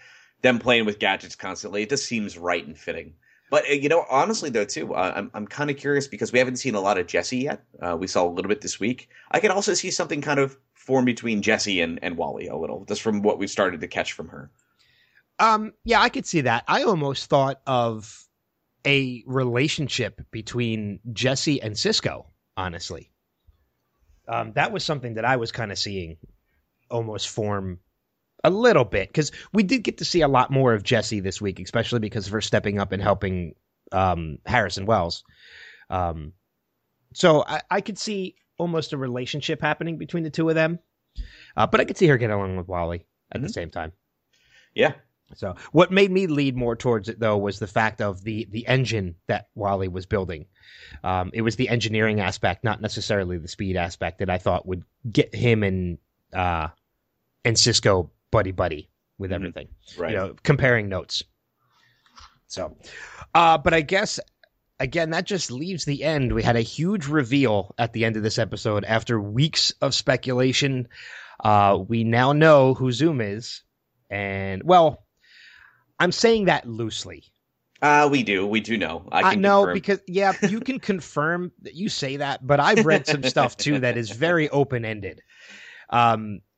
them playing with gadgets constantly. It just seems right and fitting. But, honestly, though, too, I'm kind of curious, because we haven't seen a lot of Jesse yet. We saw a little bit this week. I could also see something kind of form between Jesse and Wally a little, just from what we've started to catch from her. Yeah, I could see that. I almost thought of a relationship between Jesse and Cisco, honestly. That was something that I was kind of seeing almost form a little bit, because we did get to see a lot more of Jesse this week, especially because of her stepping up and helping Harrison Wells. So I could see almost a relationship happening between the two of them, but I could see her get along with Wally at the same time. Yeah. So what made me lead more towards it, though, was the fact of the engine that Wally was building. It was the engineering aspect, not necessarily the speed aspect, that I thought would get him and Cisco buddy-buddy with everything, comparing notes. So, but I guess again, that just leaves the end. We had a huge reveal at the end of this episode after weeks of speculation. We now know who Zoom is. And, well, I'm saying that loosely. We do know. I can know because, yeah, you can confirm that you say that, but I've read some stuff too that is very open-ended.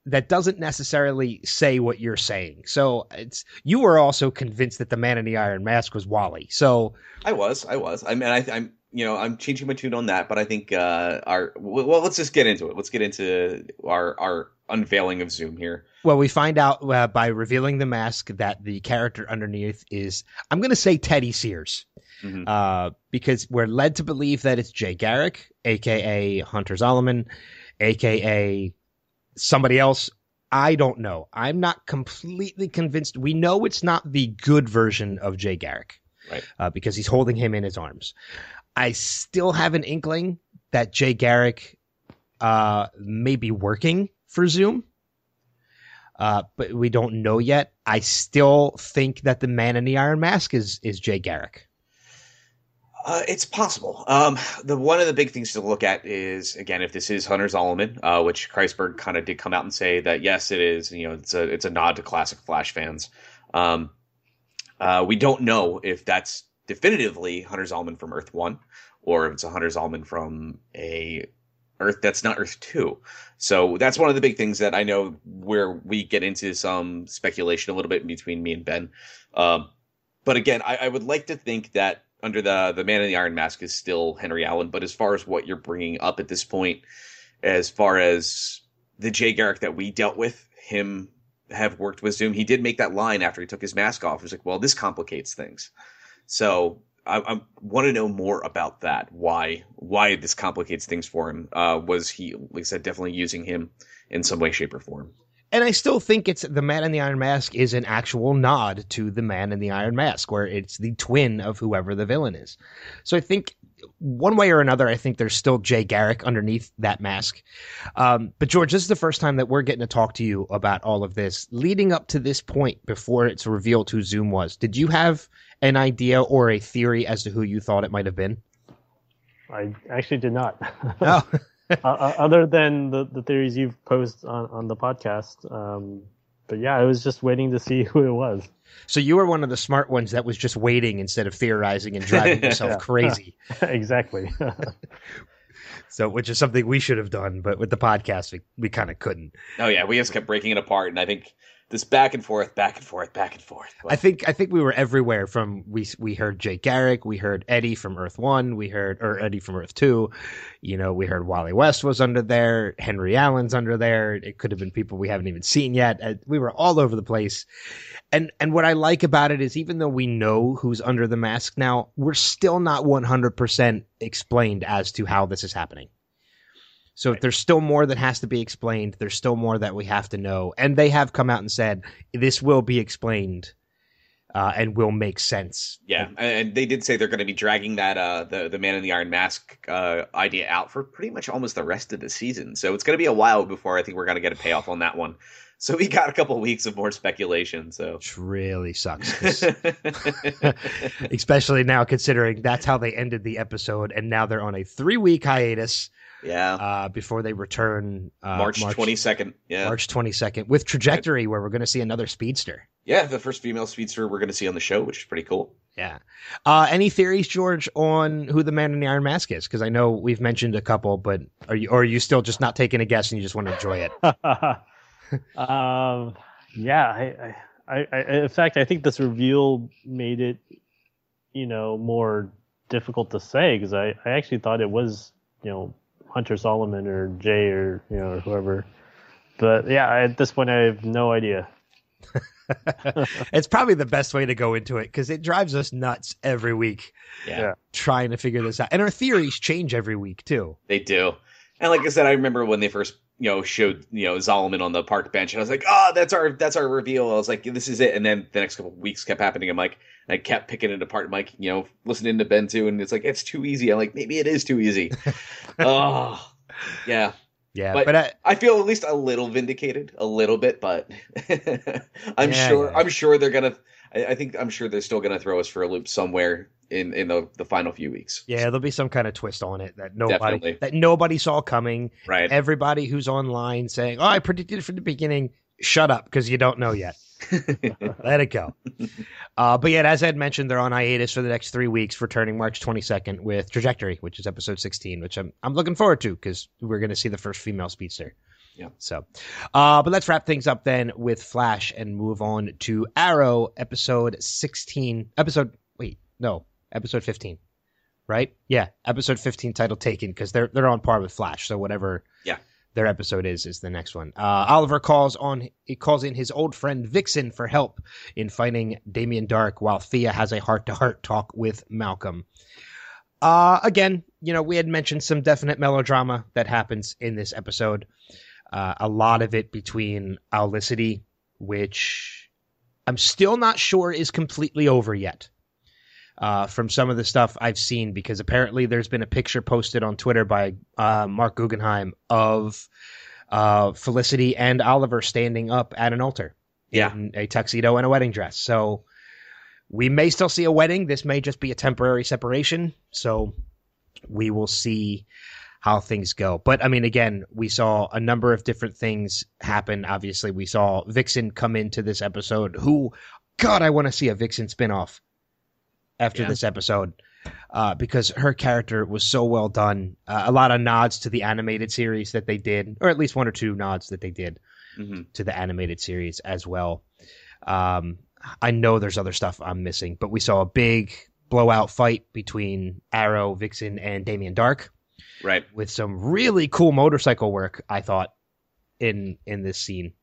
That doesn't necessarily say what you're saying. So it's, you were also convinced that the man in the iron mask was Wally. So I was. I mean, I'm, you know, I'm changing my tune on that, but I think let's just get into it. Let's get into our unveiling of Zoom here. Well, we find out by revealing the mask that the character underneath is, I'm going to say Teddy Sears, mm-hmm. Because we're led to believe that it's Jay Garrick, a.k.a. Hunter Zolomon, a.k.a. somebody else. I don't know. I'm not completely convinced. We know it's not the good version of Jay Garrick, right? Because he's holding him in his arms. I still have an inkling that Jay Garrick may be working for Zoom, but we don't know yet. I still think that the man in the iron mask is Jay Garrick. It's possible. One of the big things to look at is, again, if this is Hunter Zolomon, which Kreisberg kind of did come out and say that, yes, it is. You know, it's a nod to classic Flash fans. We don't know if that's definitively Hunter Zolomon from Earth 1 or if it's a Hunter Zolomon from a Earth that's not Earth 2. So that's one of the big things that I know where we get into some speculation a little bit between me and Ben. But again, I would like to think that under the man in the iron mask is still Henry Allen. But as far as what you're bringing up at this point, as far as the Jay Garrick that we dealt with, him have worked with Zoom. He did make that line after he took his mask off. He was like, well, this complicates things. So I want to know more about that. Why this complicates things for him. Was he, like I said, definitely using him in some way, shape, or form. And I still think it's the man in the iron mask is an actual nod to the man in the iron mask, where it's the twin of whoever the villain is. So I think one way or another, I think there's still Jay Garrick underneath that mask. But George, this is the first time that we're getting to talk to you about all of this leading up to this point before it's revealed who Zoom was. Did you have an idea or a theory as to who you thought it might have been? I actually did not. No. Other than the theories you've posed on the podcast. But yeah, I was just waiting to see who it was. So you were one of the smart ones that was just waiting instead of theorizing and driving yourself crazy. Exactly. So, which is something we should have done, but with the podcast, we kind of couldn't. Oh yeah, we just kept breaking it apart, and I think this back and forth. Well, I think we were everywhere from we heard Jay Garrick, we heard Eddie from Earth 1, Eddie from Earth 2. You know, we heard Wally West was under there, Henry Allen's under there. It could have been people we haven't even seen yet. We were all over the place. And what I like about it is even though we know who's under the mask now, we're still not 100% explained as to how this is happening. So there's still more that has to be explained. There's still more that we have to know. And they have come out and said, this will be explained and will make sense. Yeah, and they did say they're going to be dragging that the Man in the Iron Mask idea out for pretty much almost the rest of the season. So it's going to be a while before I think we're going to get a payoff on that one. So we got a couple of weeks of more speculation. So which really sucks, especially now considering that's how they ended the episode. And now they're on a 3-week hiatus. Yeah. Before they return March 22nd. Yeah. March 22nd with Trajectory, where we're going to see another speedster. Yeah, the first female speedster we're going to see on the show, which is pretty cool. Yeah. Any theories, George, on who the man in the iron mask is? Because I know we've mentioned a couple, but are you still just not taking a guess and you just want to enjoy it? Yeah. I in fact, I think this reveal made it, you know, more difficult to say because I actually thought it was, you know, Hunter Zolomon or Jay or, you know, or whoever. But yeah, at this point, I have no idea. It's probably the best way to go into it because it drives us nuts every week. Yeah. Trying to figure this out. And our theories change every week, too. They do. And like I said, I remember when they first, you know, showed, you know, Zolomon on the park bench. And I was like, oh, that's our reveal. I was like, this is it. And then the next couple of weeks kept happening. I'm like, I kept picking it apart. I'm like, you know, listening to Ben too. And it's like, it's too easy. I'm like, maybe it is too easy. Oh, yeah. Yeah. But I feel at least a little vindicated a little bit, but I'm sure they're going to, I think I'm sure they're still going to throw us for a loop somewhere in the final few weeks. Yeah, there'll be some kind of twist on it that nobody saw coming. Right. Everybody who's online saying, "Oh, I predicted it from the beginning." Shut up, because you don't know yet. Let it go. But yeah, as I had mentioned, they're on hiatus for the next 3 weeks, returning March 22nd with Trajectory, which is episode 16, which I'm looking forward to because we're going to see the first female speedster. Yeah. So, but let's wrap things up then with Flash and move on to Arrow, episode 15. Right? Yeah, episode 15 title taken because they're on par with Flash, so whatever. Yeah. Their episode is the next one. Oliver calls in his old friend Vixen for help in fighting Damien Darhk while Thea has a heart-to-heart talk with Malcolm. Again, you know, we had mentioned some definite melodrama that happens in this episode. A lot of it between Aulicity, which I'm still not sure is completely over yet. From some of the stuff I've seen, because apparently there's been a picture posted on Twitter by Mark Guggenheim of Felicity and Oliver standing up at an altar in a tuxedo and a wedding dress. So we may still see a wedding. This may just be a temporary separation. So we will see how things go. But, I mean, again, we saw a number of different things happen. Obviously, we saw Vixen come into this episode, who, God, I want to see a Vixen spinoff. After this episode, because her character was so well done. A lot of nods to the animated series that they did, or at least one or two nods that they did to the animated series as well. I know there's other stuff I'm missing, but we saw a big blowout fight between Arrow, Vixen, and Damien Darhk. Right. With some really cool motorcycle work, I thought, in this scene.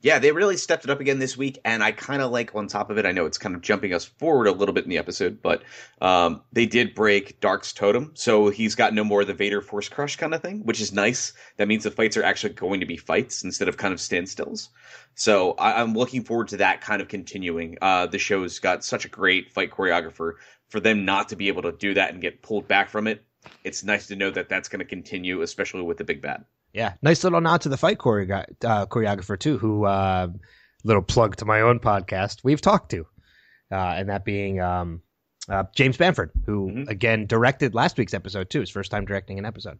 Yeah, they really stepped it up again this week, and I kind of like on top of it, I know it's kind of jumping us forward a little bit in the episode, but they did break Dark's totem, so he's got no more of the Vader Force Crush kind of thing, which is nice. That means the fights are actually going to be fights instead of kind of standstills. So I'm looking forward to that kind of continuing. The show's got such a great fight choreographer. For them not to be able to do that and get pulled back from it, it's nice to know that that's going to continue, especially with the Big Bad. Yeah, nice little nod to the fight choreographer, too, who, little plug to my own podcast, we've talked to, and that being James Bamford, who, again, directed last week's episode, too, his first time directing an episode.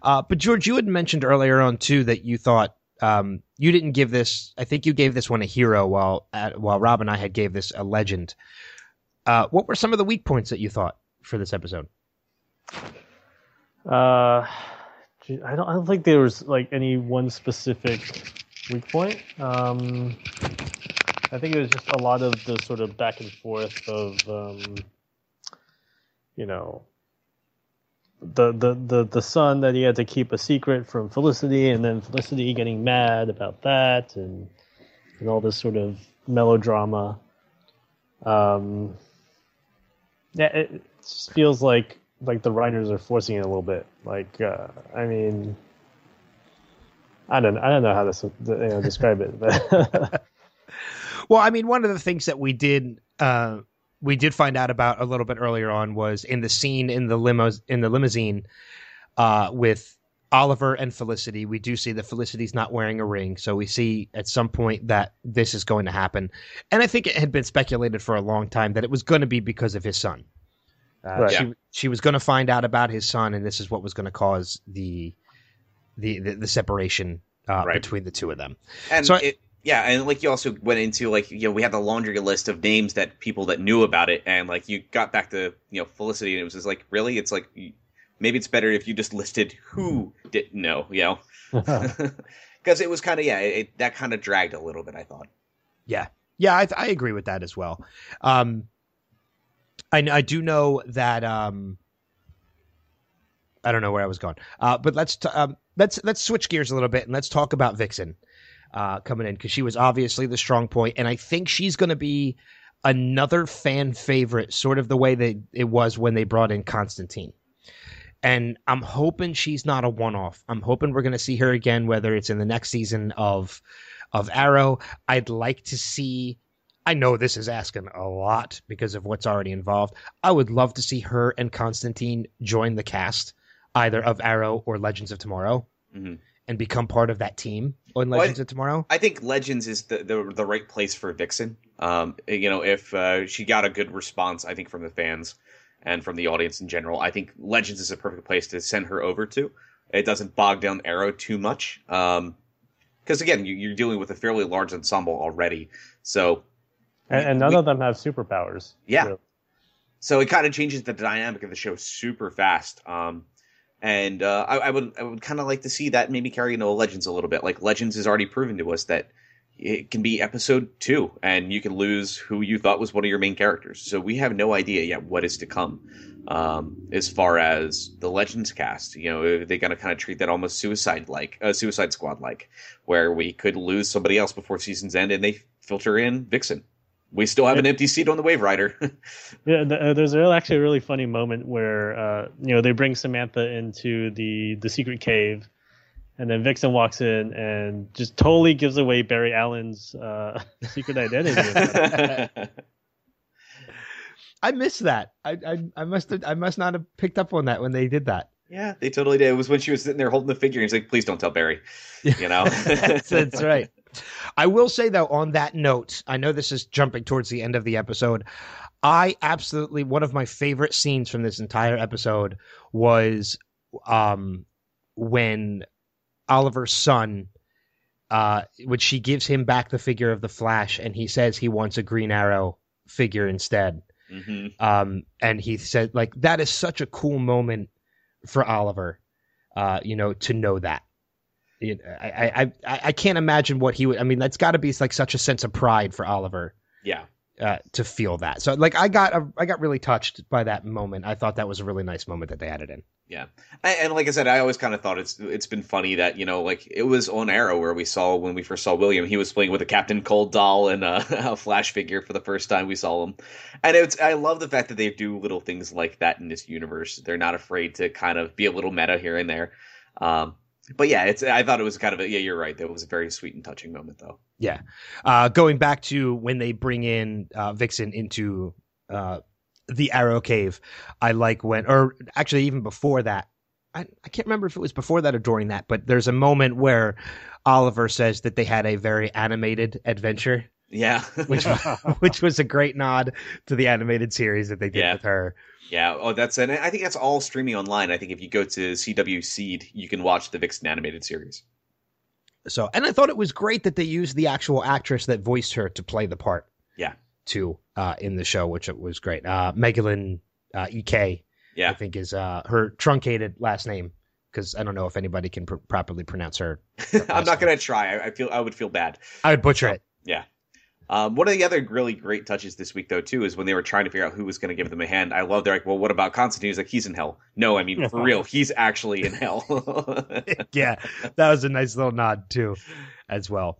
But, George, you had mentioned earlier on, too, that you thought you didn't give this, I think you gave this one a hero while Rob and I had gave this a legend. What were some of the weak points that you thought for this episode? I don't think there was like any one specific weak point. I think it was just a lot of the sort of back and forth of, you know, the son that he had to keep a secret from Felicity, and then Felicity getting mad about that, and all this sort of melodrama. It just feels like the writers are forcing it a little bit. Like, I mean, I don't know how to describe it. But well, I mean, one of the things that we did find out about a little bit earlier on was in the scene in the limousine with Oliver and Felicity. We do see that Felicity's not wearing a ring, so we see at some point that this is going to happen. And I think it had been speculated for a long time that it was going to be because of his son. Right. She was going to find out about his son, and this is what was going to cause the separation between the two of them. And so and like you also went into like, you know, we had the laundry list of names that people that knew about it, and like you got back to, you know, Felicity, and it was just like, really, it's like maybe it's better if you just listed who didn't know, you know, because it was kind of that kind of dragged a little bit, I thought. Yeah, I agree with that as well. I do know that I don't know where I was going, but let's switch gears a little bit and let's talk about Vixen coming in, because she was obviously the strong point, and I think she's going to be another fan favorite, sort of the way that it was when they brought in Constantine. And I'm hoping she's not a one-off. I'm hoping we're going to see her again, whether it's in the next season of Arrow. I'd like to see. I know this is asking a lot because of what's already involved. I would love to see her and Constantine join the cast, either of Arrow or Legends of Tomorrow, and become part of that team on Legends of Tomorrow. I think Legends is the right place for Vixen. You know, if she got a good response, I think, from the fans. and from the audience in general. I think Legends is a perfect place to send her over to. It doesn't bog down Arrow too much. Because, again, you're dealing with a fairly large ensemble already. So, and none of them have superpowers. Yeah. Really. So it kind of changes the dynamic of the show super fast. And I would kind of like to see that maybe carry into Legends a little bit. Like, Legends has already proven to us that it can be episode 2, and you can lose who you thought was one of your main characters. So we have no idea yet what is to come as far as the Legends cast. You know, they got to kind of treat that almost Suicide Squad-like, where we could lose somebody else before season's end, and they filter in Vixen. We still have an empty seat on the Wave Rider. Yeah, there's actually a really funny moment where they bring Samantha into the secret cave, and then Vixen walks in and just totally gives away Barry Allen's secret identity. I missed that. I must not have picked up on that when they did that. Yeah, they totally did. It was when she was sitting there holding the figure, and he's like, "Please don't tell Barry." You know, that's right. I will say, though, on that note, I know this is jumping towards the end of the episode. One of my favorite scenes from this entire episode was when Oliver's son, when she gives him back the figure of the Flash, and he says he wants a Green Arrow figure instead. Mm-hmm. And he said, like, that is such a cool moment for Oliver, to know that. I can't imagine what he would. I mean, that's got to be like such a sense of pride for Oliver. Yeah, to feel that. So, like, I got really touched by that moment. I thought that was a really nice moment that they added in. Yeah, and like I said, I always kind of thought it's been funny that like it was on Arrow where we saw when we first saw William, he was playing with a Captain Cold doll and a Flash figure for the first time we saw him, and I love the fact that they do little things like that in this universe. They're not afraid to kind of be a little meta here and there. But yeah, I thought it was kind of you're right. That was a very sweet and touching moment, though. Yeah. Going back to when they bring in Vixen into the Arrow Cave, I like when, or actually even before that, I can't remember if it was before that or during that, but there's a moment where Oliver says that they had a very animated adventure. Yeah. which was a great nod to the animated series that they did with her. Yeah. Oh, and I think that's all streaming online. I think if you go to CW Seed, you can watch the Vixen animated series. So, and I thought it was great that they used the actual actress that voiced her to play the part. Yeah. Too, in the show, which it was great. Megalyn EK, I think is her truncated last name, because I don't know if anybody can properly pronounce her. I'm not going to try. I would feel bad. I would butcher it. Yeah. One of the other really great touches this week, though, too, is when they were trying to figure out who was going to give them a hand. I love, they're like, well, what about Constantine? He's like, he's in hell. No, I mean, for real, he's actually in hell. Yeah, that was a nice little nod, too, as well.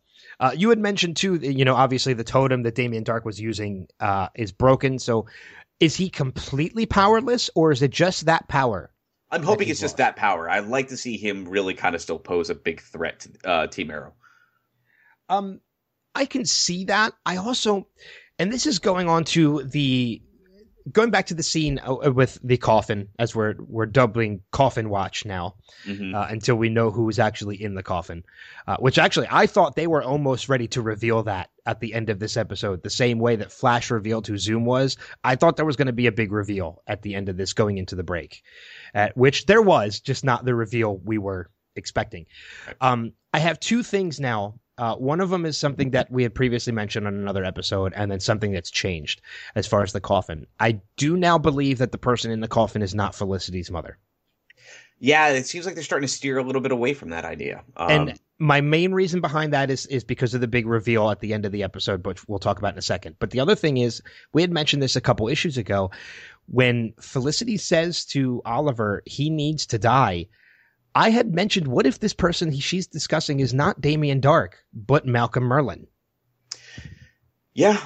You had mentioned, too, obviously the totem that Damien Darhk was using is broken. So is he completely powerless, or is it just that power? I'm hoping it's just that power. I'd like to see him really kind of still pose a big threat to Team Arrow. I can see that. I also, and this is going back to the scene with the coffin, as we're doubling coffin watch now, until we know who is actually in the coffin, which actually I thought they were almost ready to reveal that at the end of this episode, the same way that Flash revealed who Zoom was. I thought there was going to be a big reveal at the end of this going into the break, which there was, just not the reveal we were expecting. I have two things now. One of them is something that we had previously mentioned on another episode, and then something that's changed as far as the coffin. I do now believe that the person in the coffin is not Felicity's mother. Yeah, it seems like they're starting to steer a little bit away from that idea. And my main reason behind that is because of the big reveal at the end of the episode, which we'll talk about in a second. But the other thing is, we had mentioned this a couple issues ago, when Felicity says to Oliver, he needs to die. I had mentioned, what if this person she's discussing is not Damien Darhk, but Malcolm Merlyn? Yeah,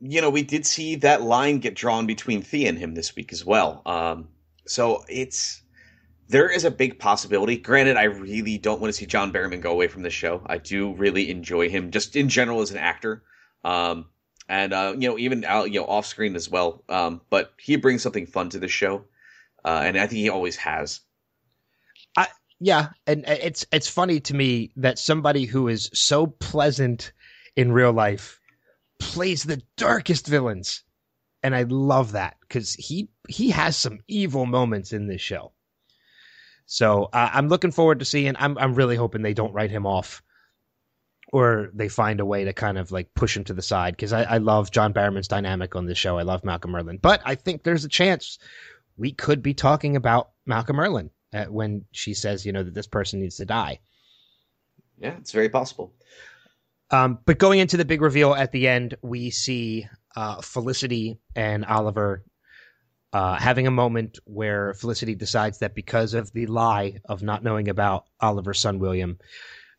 we did see that line get drawn between Thea and him this week as well. So there is a big possibility. Granted, I really don't want to see John Barrowman go away from the show. I do really enjoy him, just in general as an actor, even off screen as well. But he brings something fun to the show, and I think he always has. Yeah, and it's funny to me that somebody who is so pleasant in real life plays the darkest villains. And I love that because he has some evil moments in this show. So I'm looking forward to seeing. I'm really hoping they don't write him off, or they find a way to kind of like push him to the side, because I love John Barrowman's dynamic on this show. I love Malcolm Merlyn, but I think there's a chance we could be talking about Malcolm Merlyn when she says, you know, that this person needs to die. Yeah, it's very possible. But going into the big reveal at the end, we see Felicity and Oliver having a moment where Felicity decides that because of the lie of not knowing about Oliver's son, William,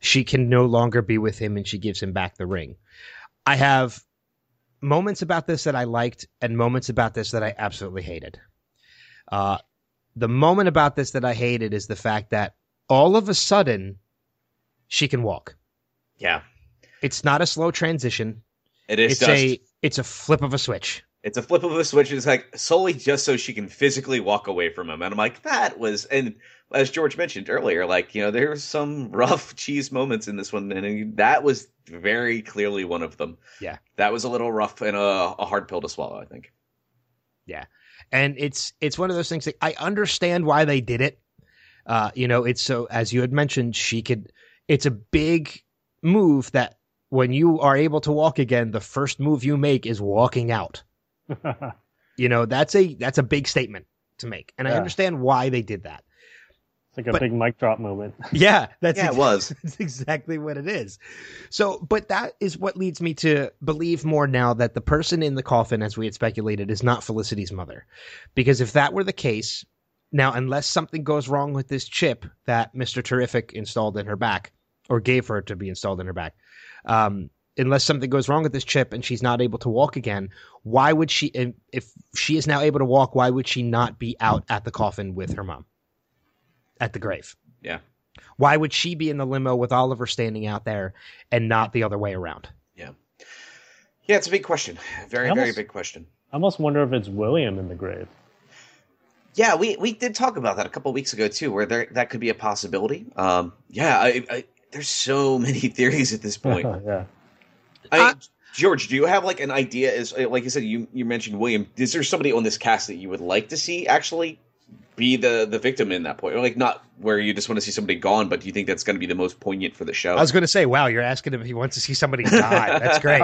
she can no longer be with him, and she gives him back the ring. I have moments about this that I liked and moments about this that I absolutely hated. The moment about this that I hated is the fact that all of a sudden she can walk. Yeah. It's not a slow transition. It is. It's a flip of a switch. It's a flip of a switch. It's like solely just so she can physically walk away from him. And I'm like, that was, and as George mentioned earlier, like, you know, there were some rough cheese moments in this one. And that was very clearly one of them. Yeah. That was a little rough and a hard pill to swallow, I think. Yeah. And it's one of those things that I understand why they did it. You know, it's so, as you had mentioned, she could, it's a big move that when you are able to walk again, the first move you make is walking out. You know, that's a big statement to make, and yeah. I understand why they did that. It's like a big mic drop moment. Yeah, that's exactly what it is. So, but that is what leads me to believe more now that the person in the coffin, as we had speculated, is not Felicity's mother, because if that were the case, now unless something goes wrong with this chip that Mr. Terrific installed in her back, or gave her to be installed in her back, unless something goes wrong with this chip and she's not able to walk again, why would she, if she is now able to walk, why would she not be out at the coffin with her mom at the grave? Yeah. Why would she be in the limo with Oliver standing out there and not the other way around? Yeah. Yeah. It's a big question. Very big question. I almost wonder if it's William in the grave. Yeah. We did talk about that a couple of weeks ago too, where that could be a possibility. There's so many theories at this point. Yeah. George, do you have like an idea? Is like you said, you mentioned William. Is there somebody on this cast that you would like to see actually be the victim in that point? Or like not where you just want to see somebody gone, but do you think that's going to be the most poignant for the show? I was going to say, wow, you're asking him if he wants to see somebody die. That's great.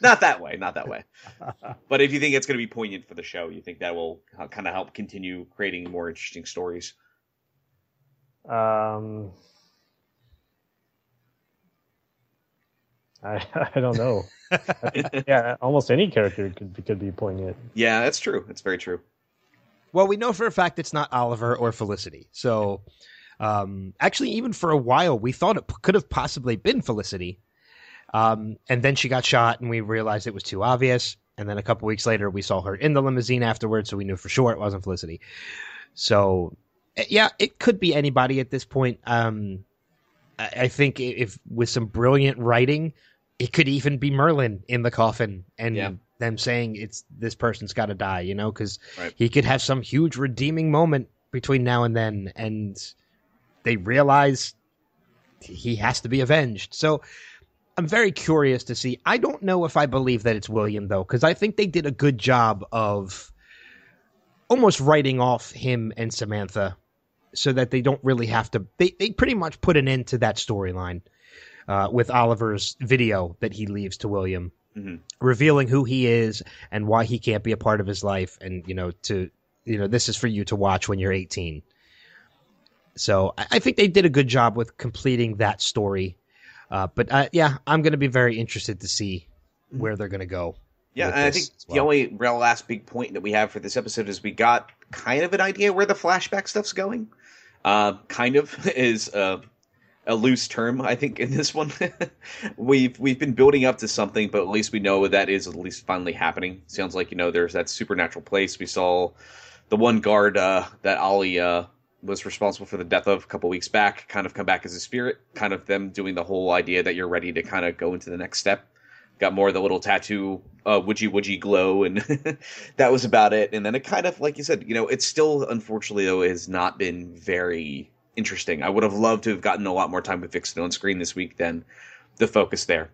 Not that way. But if you think it's going to be poignant for the show, you think that will kind of help continue creating more interesting stories? I don't know. Yeah, almost any character could be poignant. Yeah, that's true. That's very true. Well, we know for a fact it's not Oliver or Felicity. So actually, even for a while, we thought it could have possibly been Felicity. And then she got shot and we realized it was too obvious. And then a couple weeks later, we saw her in the limousine afterwards. So we knew for sure it wasn't Felicity. So, yeah, it could be anybody at this point. I think if with some brilliant writing, it could even be Merlin in the coffin and them saying it's this person's got to die, you know, because he could have some huge redeeming moment between now and then. And they realize he has to be avenged. So I'm very curious to see. I don't know if I believe that it's William, though, because I think they did a good job of almost writing off him and Samantha, so that they don't really have to. They pretty much put an end to that storyline with Oliver's video that he leaves to William, revealing who he is and why he can't be a part of his life. And, you know, this is for you to watch when you're 18. So I think they did a good job with completing that story. But I'm going to be very interested to see where they're going to go. Yeah, and I think the only real last big point that we have for this episode is we got kind of an idea where the flashback stuff's going. Kind of is a loose term, I think, in this one. We've been building up to something, but at least we know that is at least finally happening. Sounds like, you know, there's that supernatural place. We saw the one guard that Ollie was responsible for the death of a couple weeks back kind of come back as a spirit, kind of them doing the whole idea that you're ready to kind of go into the next step. Got more of the little tattoo, would you glow, and that was about it. And then it kind of, like you said, you know, it's still, unfortunately, though, has not been very interesting. I would have loved to have gotten a lot more time with Vixen on screen this week than the focus there.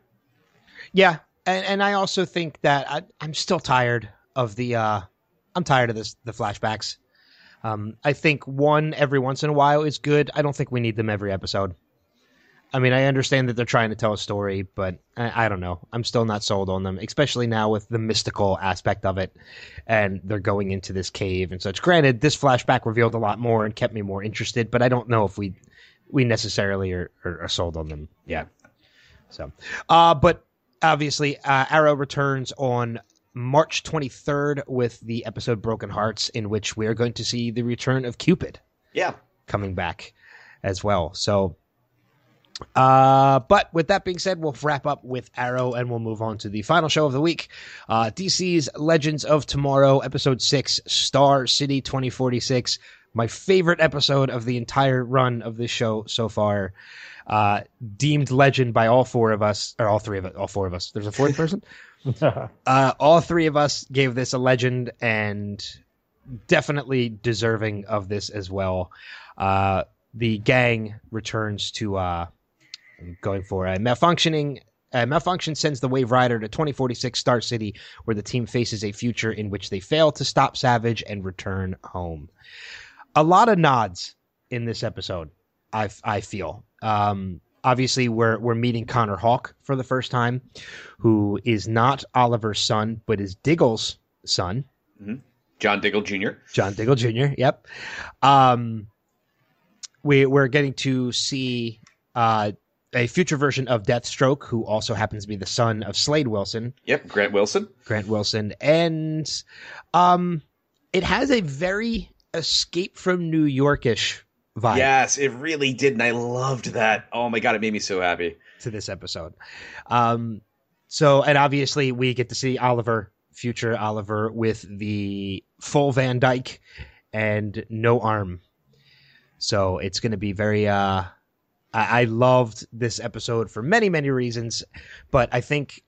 Yeah, And I also think that I'm still tired of the flashbacks. I think one every once in a while is good. I don't think we need them every episode. I mean, I understand that they're trying to tell a story, but I don't know. I'm still not sold on them, especially now with the mystical aspect of it. And they're going into this cave and such. Granted, this flashback revealed a lot more and kept me more interested, but I don't know if we necessarily are sold on them. Yeah. So, but obviously, Arrow returns on March 23rd with the episode Broken Hearts, in which we're going to see the return of Cupid. Yeah. Coming back as well. So, but with that being said, we'll wrap up with Arrow and we'll move on to the final show of the week. DC's Legends of Tomorrow, episode 6, Star City 2046. My favorite episode of the entire run of this show so far. Deemed legend by all three of us. There's a fourth person. All three of us gave this a legend, and definitely deserving of this as well. The gang returns to malfunctioning. Malfunction sends the Wave Rider to 2046 Star City, where the team faces a future in which they fail to stop Savage and return home. A lot of nods in this episode, I feel. Obviously, we're meeting Connor Hawke for the first time, who is not Oliver's son, but is Diggle's son. Mm-hmm. John Diggle Jr., yep. We're getting to see a future version of Deathstroke, who also happens to be the son of Slade Wilson. Yep, Grant Wilson. And it has a very Escape from New Yorkish vibe. Yes, it really did, and I loved that. Oh my god, it made me so happy. To this episode. And obviously we get to see future Oliver, with the full Van Dyke and no arm. So it's going to be very... I loved this episode for many, many reasons, but I think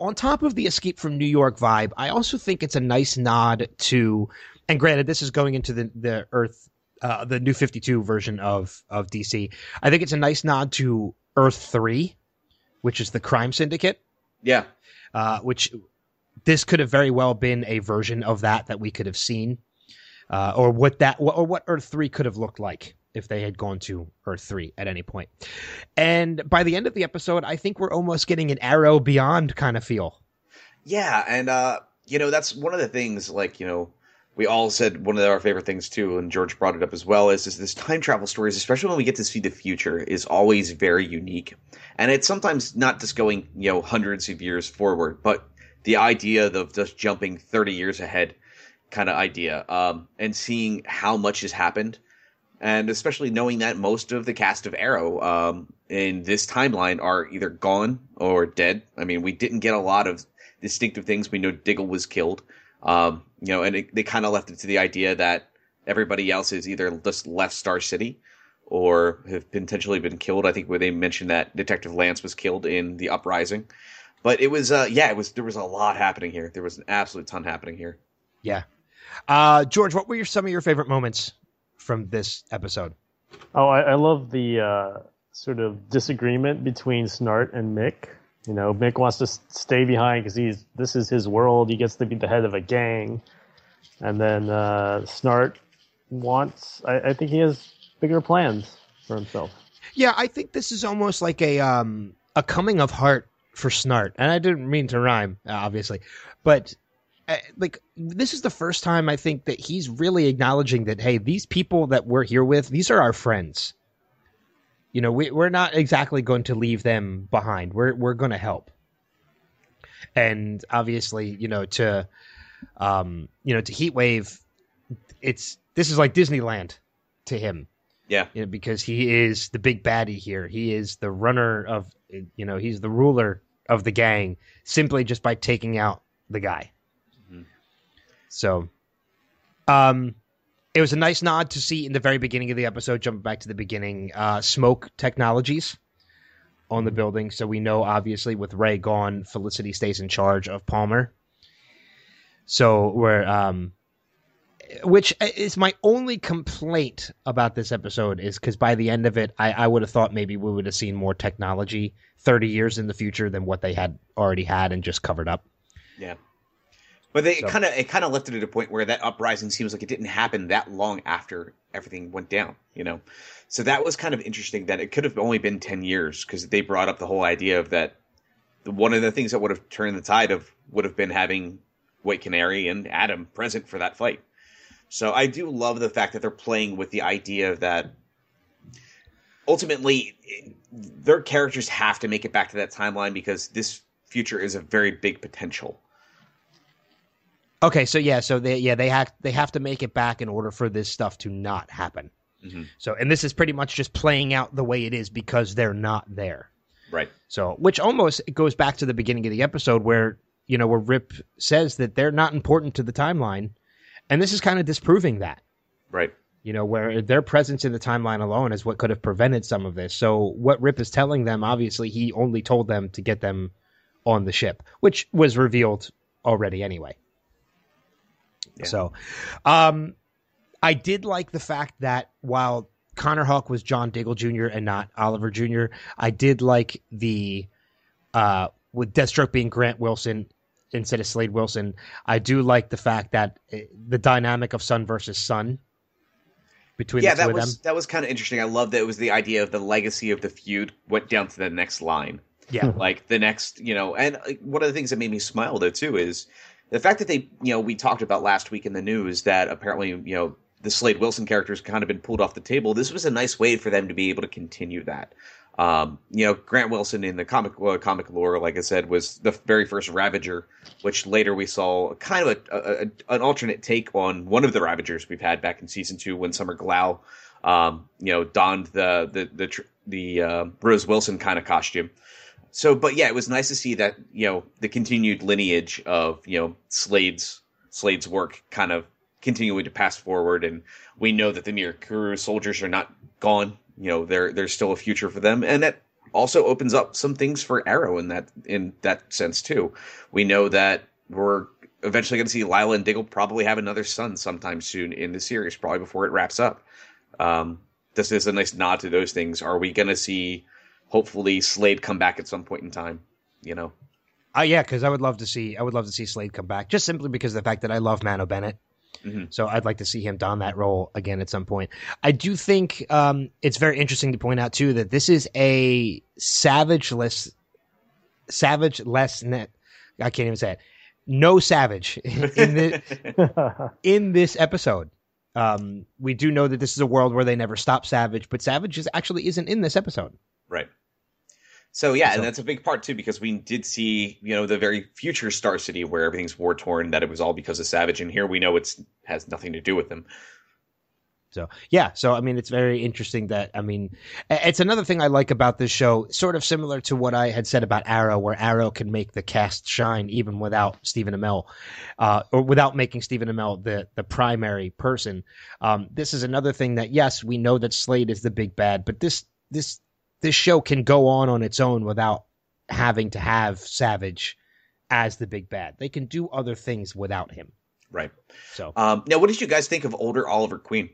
on top of the Escape from New York vibe, I also think it's a nice nod to... And granted, this is going into the Earth... the new 52 version of DC. I think it's a nice nod to Earth 3, which is the crime syndicate. Yeah. Which this could have very well been a version of that we could have seen, or what Earth 3 could have looked like if they had gone to Earth 3 at any point. And by the end of the episode, I think we're almost getting an Arrow Beyond kind of feel. Yeah. And, that's one of the things, like, we all said one of our favorite things, too, and George brought it up as well, is this time travel stories, especially when we get to see the future, is always very unique. And it's sometimes not just going, hundreds of years forward, but the idea of just jumping 30 years ahead kind of idea, and seeing how much has happened. And especially knowing that most of the cast of Arrow in this timeline are either gone or dead. I mean, we didn't get a lot of distinctive things. We know Diggle was killed. And they kind of left it to the idea that everybody else is either just left Star City or have potentially been killed. I think where they mentioned that Detective Lance was killed in the uprising, but it was, there was a lot happening here. There was an absolute ton happening here. Yeah. George, what were some of your favorite moments from this episode? Oh, I love the, sort of disagreement between Snart and Mick. Mick wants to stay behind because this is his world. He gets to be the head of a gang. And then Snart wants... I think he has bigger plans for himself. Yeah, I think this is almost like a coming of heart for Snart. And I didn't mean to rhyme, obviously. But this is the first time I think that he's really acknowledging that, hey, these people that we're here with, these are our friends. We're not exactly going to leave them behind. We're going to help. And obviously, to Heatwave, this is like Disneyland to him. Yeah. Because he is the big baddie here. He is the runner of, he's the ruler of the gang simply just by taking out the guy. Mm-hmm. So, it was a nice nod to see in the very beginning of the episode, jumping back to the beginning, Smoak Technologies on the building. So we know, obviously, with Ray gone, Felicity stays in charge of Palmer. So we're Which is my only complaint about this episode, is because by the end of it, I would have thought maybe we would have seen more technology 30 years in the future than what they had already had and just covered up. Yeah. But it kind of left it at a point where that uprising seems like it didn't happen that long after everything went down, you know? So that was kind of interesting that it could have only been 10 years because they brought up the whole idea of that. One of the things that would have turned the tide of would have been having White Canary and Adam present for that fight. So I do love the fact that they're playing with the idea that ultimately their characters have to make it back to that timeline because this future is a very big potential. Okay, so they have to make it back in order for this stuff to not happen. Mm-hmm. So, and this is pretty much just playing out the way it is because they're not there. Right. So, which almost it goes back to the beginning of the episode where, you know, where Rip says that they're not important to the timeline. And this is kind of disproving that. Right. You know, where their presence in the timeline alone is what could have prevented some of this. So what Rip is telling them, obviously, he only told them to get them on the ship, which was revealed already anyway. Yeah. So I did like the fact that while Connor Hawk was John Diggle Jr. and not Oliver Jr., I did like the with Deathstroke being Grant Wilson instead of Slade Wilson, I do like the fact that the dynamic of son versus son between the two of them. Yeah, that was kind of interesting. I love that it was the idea of the legacy of the feud went down to the next line. Yeah. Like the next, you know, and one of the things that made me smile though too is the fact that they, you know, we talked about last week in the news that apparently, you know, the Slade Wilson character's kind of been pulled off the table. This was a nice way for them to be able to continue that. You know, Grant Wilson in the comic lore, like I said, was the very first Ravager, which later we saw kind of an alternate take on one of the Ravagers we've had back in season 2 when Summer Glau, you know, donned the Rose Wilson kind of costume. So, but yeah, it was nice to see that, you know, the continued lineage of, you know, Slade's work kind of continuing to pass forward, and we know that the Nirkuru soldiers are not gone. You know, there's still a future for them, and that also opens up some things for Arrow in that sense too. We know that we're eventually going to see Lila and Diggle probably have another son sometime soon in the series, probably before it wraps up. This is a nice nod to those things. Are we going to see, hopefully, Slade come back at some point in time? You know, yeah, because I would love to see Slade come back, just simply because of the fact that I love Mano Bennett. Mm-hmm. So I'd like to see him don that role again at some point. I do think it's very interesting to point out, too, that this is a no Savage in this episode. We do know that this is a world where they never stop Savage, but Savage actually isn't in this episode. Right. So, yeah, and that's a big part, too, because we did see, you know, the very future Star City where everything's war-torn, that it was all because of Savage, and here we know it has nothing to do with them. So, yeah, so, I mean, it's very interesting that, I mean, it's another thing I like about this show, sort of similar to what I had said about Arrow, where Arrow can make the cast shine even without Stephen Amell, or without making Stephen Amell the primary person. This is another thing that, yes, we know that Slade is the big bad, but this show can go on its own without having to have Savage as the big bad. They can do other things without him. Right. So now, what did you guys think of older Oliver Queen?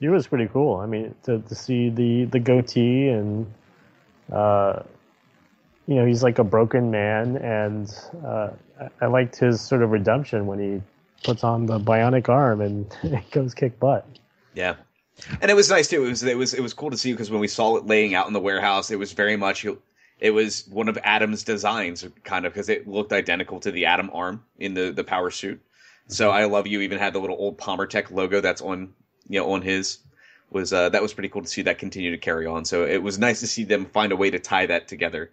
He was pretty cool. I mean, to see the goatee and, you know, he's like a broken man. And I liked his sort of redemption when he puts on the bionic arm and goes kick butt. Yeah. And it was nice too. It was cool to see, because when we saw it laying out in the warehouse, it was very much one of Adam's designs, kind of, because it looked identical to the Adam arm in the power suit. So I Love You even had the little old Palmer Tech logo that's on his. That was pretty cool to see that continue to carry on. So it was nice to see them find a way to tie that together,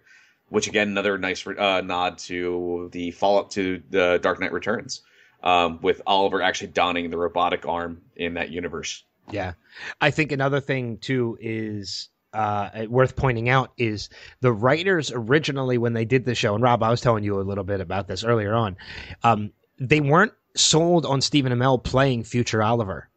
which again, another nice nod to the follow up to the Dark Knight Returns, with Oliver actually donning the robotic arm in that universe. Yeah, I think another thing, too, is worth pointing out is the writers originally, when they did the show, and Rob, I was telling you a little bit about this earlier on, they weren't sold on Stephen Amell playing future Oliver.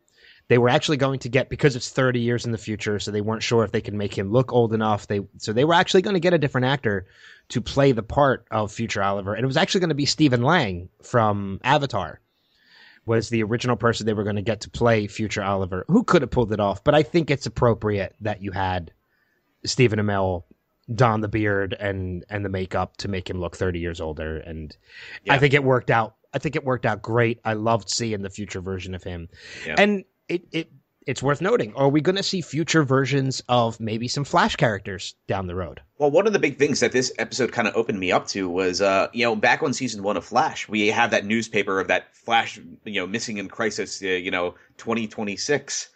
They were actually going to get, because it's 30 years in the future, so they weren't sure if they could make him look old enough. So they were actually going to get a different actor to play the part of future Oliver, and it was actually going to be Stephen Lang from Avatar. was the original person they were going to get to play future Oliver, who could have pulled it off. But I think it's appropriate that you had Stephen Amell don the beard and the makeup to make him look 30 years older. And yeah. I think it worked out. I think it worked out great. I loved seeing the future version of him. Yeah. And it's worth noting, are we going to see future versions of maybe some Flash characters down the road? Well, one of the big things that this episode kind of opened me up to was, back on season one of Flash, we have that newspaper of that Flash, missing in crisis, 2026.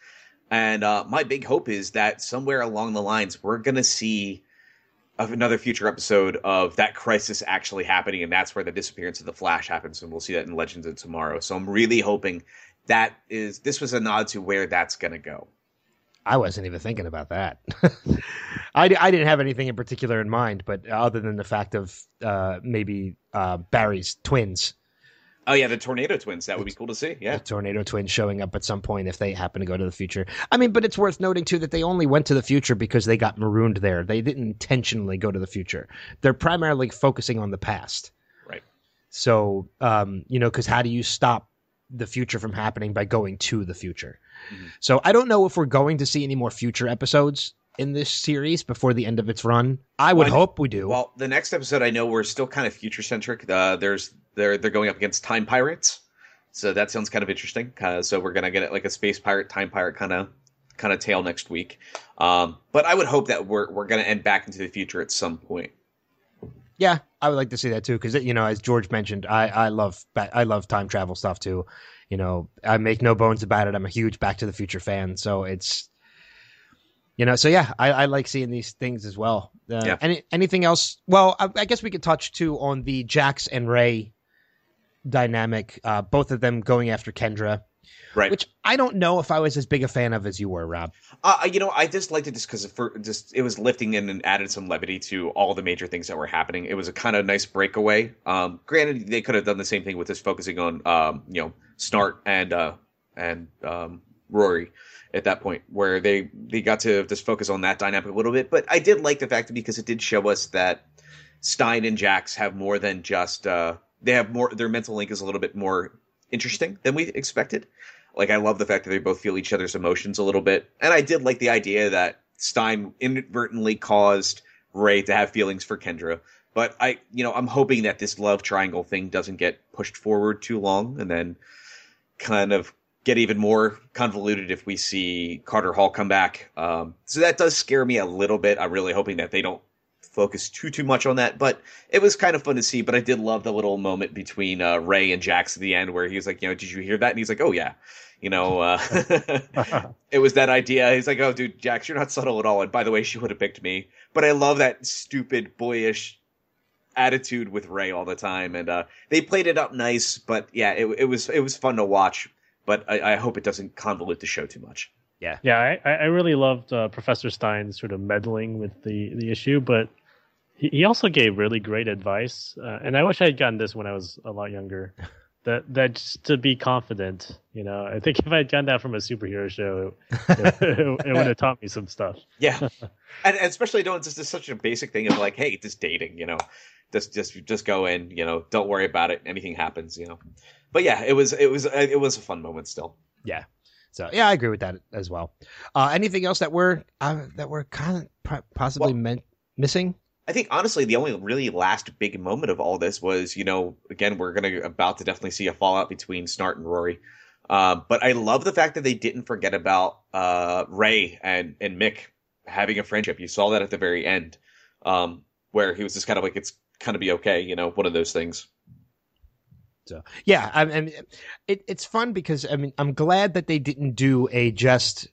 And my big hope is that somewhere along the lines, we're going to see another future episode of that crisis actually happening. And that's where the disappearance of the Flash happens. And we'll see that in Legends of Tomorrow. So I'm really hoping... this was a nod to where that's going to go. I wasn't even thinking about that. I didn't have anything in particular in mind, but other than the fact of maybe Barry's twins. Oh, yeah, the Tornado Twins. That would be cool to see, yeah. The Tornado Twins showing up at some point if they happen to go to the future. I mean, but it's worth noting, too, that they only went to the future because they got marooned there. They didn't intentionally go to the future. They're primarily focusing on the past. Right. So, because how do you stop the future from happening by going to the future? Mm-hmm. So I don't know if we're going to see any more future episodes in this series before the end of its run. I would hope we do. Well, the next episode, I know we're still kind of future centric. They're going up against time pirates. So that sounds kind of interesting. So we're going to get like a space pirate, time pirate kind of tale next week. But I would hope that we're going to end back into the future at some point. Yeah, I would like to see that too, because as George mentioned, I love time travel stuff too. I make no bones about it. I'm a huge Back to the Future fan, so it's I like seeing these things as well. Yeah. Anything else? Well, I guess we could touch too on the Jax and Ray dynamic, both of them going after Kendra. Right. Which I don't know if I was as big a fan of as you were, Rob. I just liked it just because it was lifting in and added some levity to all the major things that were happening. It was a kind of nice breakaway. Granted, they could have done the same thing with just focusing on, Snart and Rory at that point, where they got to just focus on that dynamic a little bit. But I did like the fact that because it did show us that Stein and Jax have more than just their mental link is a little bit more interesting than we expected. Like, I love the fact that they both feel each other's emotions a little bit. And I did like the idea that Stein inadvertently caused Ray to have feelings for Kendra. But I'm hoping that this love triangle thing doesn't get pushed forward too long and then kind of get even more convoluted if we see Carter Hall come back. So that does scare me a little bit. I'm really hoping that they don't focus too much on that, but it was kind of fun to see. But I did love the little moment between Ray and Jax at the end where he was like, did you hear that? And he's like, oh yeah, it was that idea. He's like, oh dude, Jax, you're not subtle at all. And by the way, she would have picked me. But I love that stupid boyish attitude with Ray all the time. And they played it up nice, but yeah, it was fun to watch, but I hope it doesn't convolute the show too much. Yeah. Yeah. I really loved Professor Stein sort of meddling with the issue, but he also gave really great advice, and I wish I had gotten this when I was a lot younger. That just to be confident, I think if I had gotten that from a superhero show, it would have taught me some stuff. Yeah, and especially don't just such a basic thing of like, hey, just dating, just go in, don't worry about it, anything happens, But yeah, it was a fun moment still. Yeah. So yeah, I agree with that as well. Anything else that we're kind of possibly missing? I think, honestly, the only really last big moment of all this was, again, we're about to definitely see a fallout between Snart and Rory. But I love the fact that they didn't forget about Ray and Mick having a friendship. You saw that at the very end, where he was just kind of like, it's kind of be okay, one of those things. So, yeah, I mean, it's fun because, I mean, I'm glad that they didn't do a just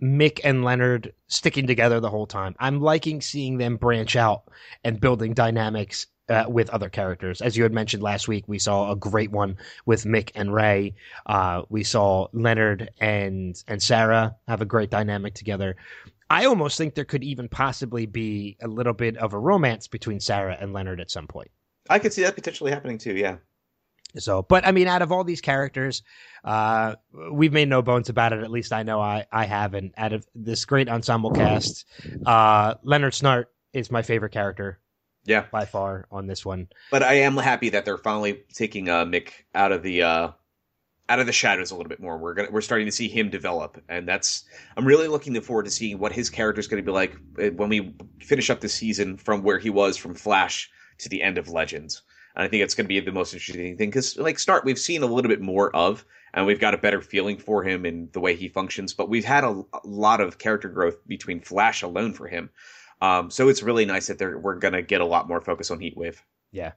Mick and Leonard sticking together the whole time. I'm liking seeing them branch out and building dynamics with other characters. As you had mentioned last week, we saw a great one with Mick and Ray. We saw Leonard and Sarah have a great dynamic together. I almost think there could even possibly be a little bit of a romance between Sarah and Leonard at some point. I could see that potentially happening too, yeah. So, but I mean, out of all these characters, we've made no bones about it. At least I know I haven't. Out of this great ensemble cast, Leonard Snart is my favorite character. Yeah, by far on this one. But I am happy that they're finally taking Mick out of the out of the shadows a little bit more. We're starting to see him develop, and that's, I'm really looking forward to seeing what his character is going to be like when we finish up the season from where he was from Flash to the end of Legends. And I think it's going to be the most interesting thing because, like, Snart, we've seen a little bit more of, and we've got a better feeling for him and the way he functions. But we've had a lot of character growth between Flash alone for him. So it's really nice that we're going to get a lot more focus on Heatwave. Yeah.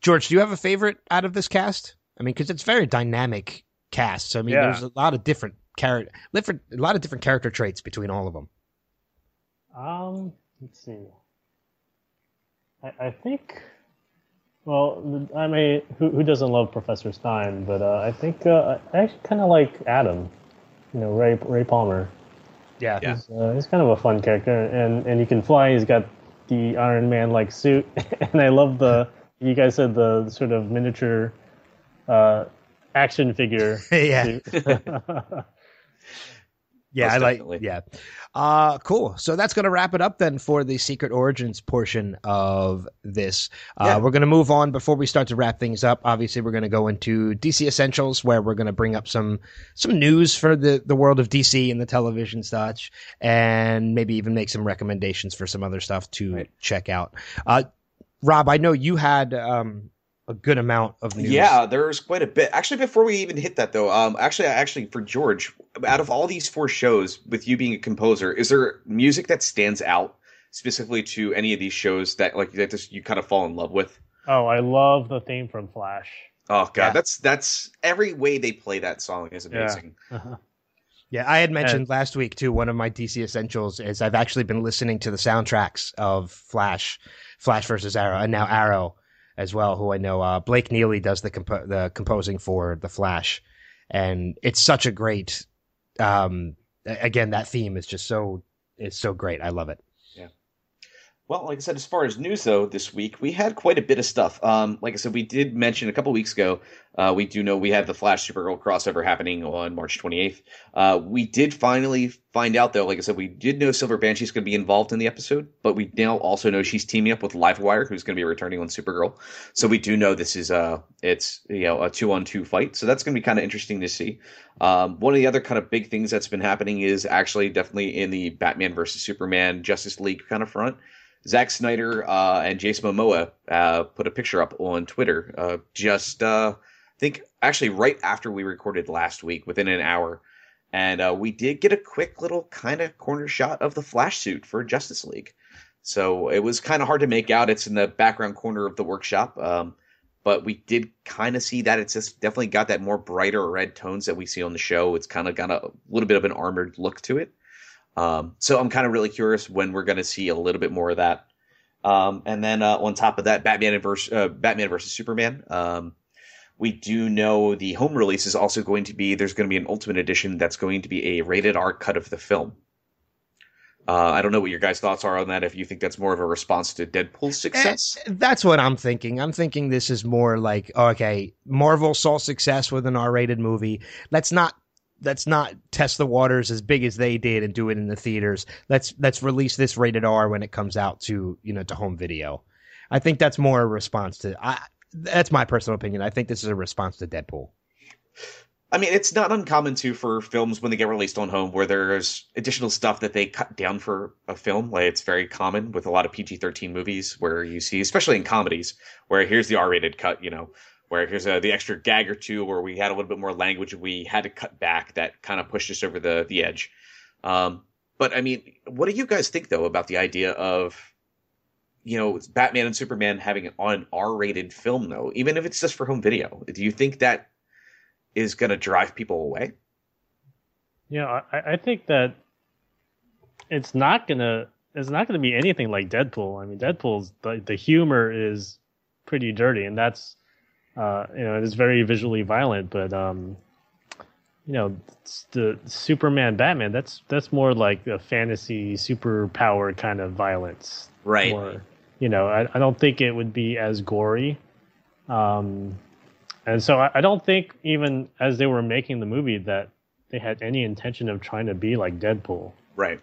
George, do you have a favorite out of this cast? I mean, because it's very dynamic cast. So, I mean, There's a lot of different character traits between all of them. Let's see. I think, well, I mean, who doesn't love Professor Stein? But I think I actually kind of like Adam. You know, Ray Palmer. Yeah, yeah. He's kind of a fun character, and he can fly. He's got the Iron Man like suit, and I love the you guys said the sort of miniature. Action figure. Yeah. Yeah, I like. Yeah. Cool. So that's going to wrap it up then for the Secret Origins portion of this. We're going to move on before we start to wrap things up. Obviously, we're going to go into DC Essentials, where we're going to bring up some news for the world of DC and the television such, and maybe even make some recommendations for some other stuff to check out. Rob, I know you had a good amount of news. Yeah, there's quite a bit. Actually, before we even hit that, though, actually, for George, out of all these four shows, with you being a composer, is there music that stands out specifically to any of these shows that you kind of fall in love with? Oh, I love the theme from Flash. Oh, God, yeah. That's every way they play that song is amazing. Yeah. Uh-huh. Yeah, I had mentioned last week, too, one of my DC Essentials is I've actually been listening to the soundtracks of Flash versus Arrow, and now Arrow as well, who I know Blake Neely does the composing for The Flash, and it's such a great. Again, that theme is just so great. I love it. Yeah. Well, like I said, as far as news though, this week we had quite a bit of stuff. Like I said, we did mention a couple weeks ago. We do know we have the Flash Supergirl crossover happening on March 28th. We did finally find out though. Like I said, we did know Silver Banshee's going to be involved in the episode, but we now also know she's teaming up with Livewire, who's going to be returning on Supergirl. So we do know this is a 2-on-2 fight. So that's going to be kind of interesting to see. One of the other kind of big things that's been happening is actually definitely in the Batman versus Superman Justice League kind of front. Zack Snyder and Jason Momoa put a picture up on Twitter I think actually right after we recorded last week, within an hour, and we did get a quick little kind of corner shot of the Flash suit for Justice League. So it was kind of hard to make out. It's in the background corner of the workshop, but we did kind of see that it's just definitely got that more brighter red tones that we see on the show. It's kind of got a little bit of an armored look to it. So I'm kind of really curious when we're going to see a little bit more of that. And then on top of that, Batman versus Superman. We do know the home release is also going to be, there's going to be an Ultimate Edition that's going to be a rated R cut of the film. I don't know what your guys' thoughts are on that, if you think that's more of a response to Deadpool's success. That's what I'm thinking. I'm thinking this is more like, okay, Marvel saw success with an R-rated movie. Let's not test the waters as big as they did and do it in the theaters. Let's release this rated R when it comes out to, you know, to home video. I think that's more a response to... That's my personal opinion. I think this is a response to Deadpool. I mean, it's not uncommon, too, for films when they get released on home where there's additional stuff that they cut down for a film. Like, it's very common with a lot of PG-13 movies where you see, especially in comedies, where here's the R-rated cut, you know, where here's the extra gag or two where we had a little bit more language we had to cut back that kind of pushed us over the edge. But, I mean, what do you guys think, though, about the idea of... You know, Batman and Superman having an R-rated film, though, even if it's just for home video. Do you think that is going to drive people away? Yeah, I think that it's not gonna be anything like Deadpool. I mean, Deadpool's the humor is pretty dirty, and that's it is very visually violent. But the Superman Batman that's more like a fantasy superpower kind of violence, right? More. You know, I don't think it would be as gory. And so I don't think even as they were making the movie that they had any intention of trying to be like Deadpool. Right.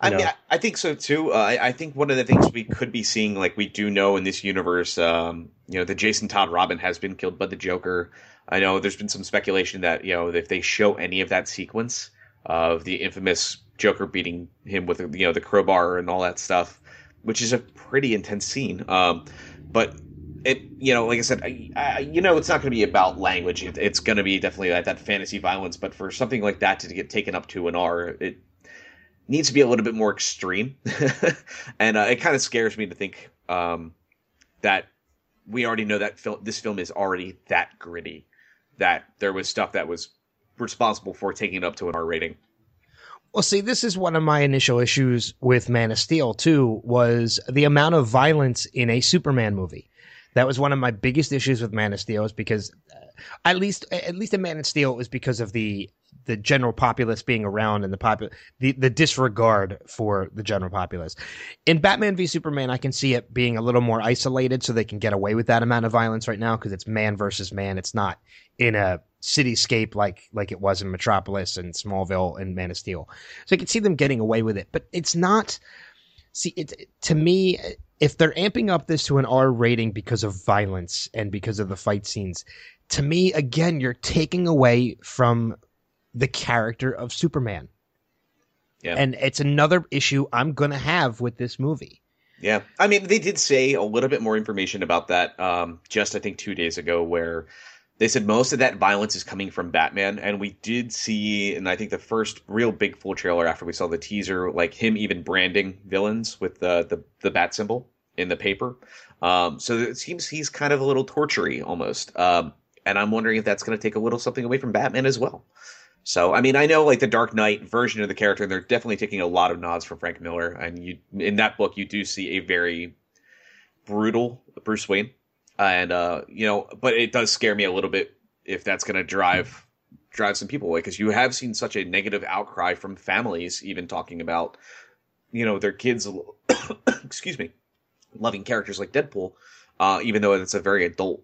I mean, I think so too. I think one of the things we could be seeing, like we do know in this universe, that Jason Todd Robin has been killed by the Joker. I know there's been some speculation that, if they show any of that sequence of the infamous Joker beating him with, the crowbar and all that stuff, which is a pretty intense scene. But it, like I said, it's not going to be about language. It's going to be definitely that fantasy violence. But for something like that to get taken up to an R, it needs to be a little bit more extreme. And it kind of scares me to think that we already know that this film is already that gritty, that there was stuff that was responsible for taking it up to an R rating. Well, see, this is one of my initial issues with Man of Steel, too, was the amount of violence in a Superman movie. That was one of my biggest issues with Man of Steel, is because at least in Man of Steel, it was because of the general populace being around and the disregard for the general populace. In Batman v Superman, I can see it being a little more isolated, so they can get away with that amount of violence right now because it's man versus man. It's not in a cityscape like it was in Metropolis and Smallville and Man of Steel. So I can see them getting away with it, but it's not. See, to me, if they're amping up this to an R rating because of violence and because of the fight scenes, to me, again, you're taking away from the character of Superman. Yeah. And it's another issue I'm going to have with this movie. Yeah. I mean, they did say a little bit more information about that just, I think, 2 days ago, where they said most of that violence is coming from Batman. And we did see, and I think the first real big full trailer after we saw the teaser, like him even branding villains with the bat symbol in the paper. So it seems he's kind of a little tortury almost. And I'm wondering if that's going to take a little something away from Batman as well. So, I mean, I know like the Dark Knight version of the character, they're definitely taking a lot of nods from Frank Miller. And you, in that book, you do see a very brutal Bruce Wayne. And, but it does scare me a little bit if that's going to drive some people away, because you have seen such a negative outcry from families even talking about, their kids, excuse me, loving characters like Deadpool, even though it's a very adult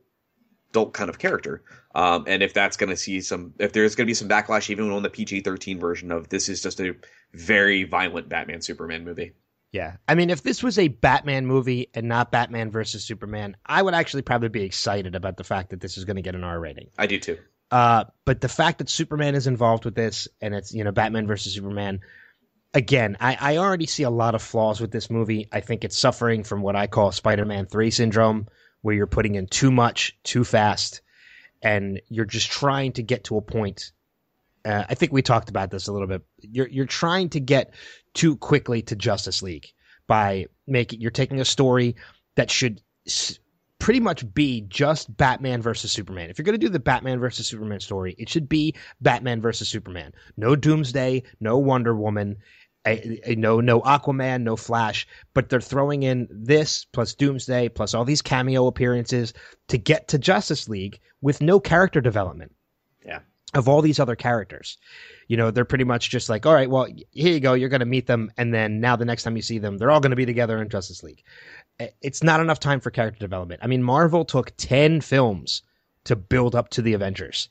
kind of character. And if that's going to if there's going to be some backlash even on the PG-13 version of this is just a very violent Batman Superman movie. Yeah. I mean, if this was a Batman movie and not Batman versus Superman, I would actually probably be excited about the fact that this is going to get an R rating. I do too. But the fact that Superman is involved with this and it's, Batman versus Superman, again, I already see a lot of flaws with this movie. I think it's suffering from what I call Spider-Man 3 syndrome, where you're putting in too much, too fast, and you're just trying to get to a point. I think we talked about this a little bit. You're trying to get too quickly to Justice League by you're taking a story that should pretty much be just Batman versus Superman. If you're going to do the Batman versus Superman story, it should be Batman versus Superman. No Doomsday, no Wonder Woman, no Aquaman, no Flash, but they're throwing in this plus Doomsday plus all these cameo appearances to get to Justice League with no character development. Yeah. Of all these other characters, they're pretty much just like, all right, well, here you go. You're going to meet them. And then now the next time you see them, they're all going to be together in Justice League. It's not enough time for character development. I mean, Marvel took 10 films to build up to the Avengers.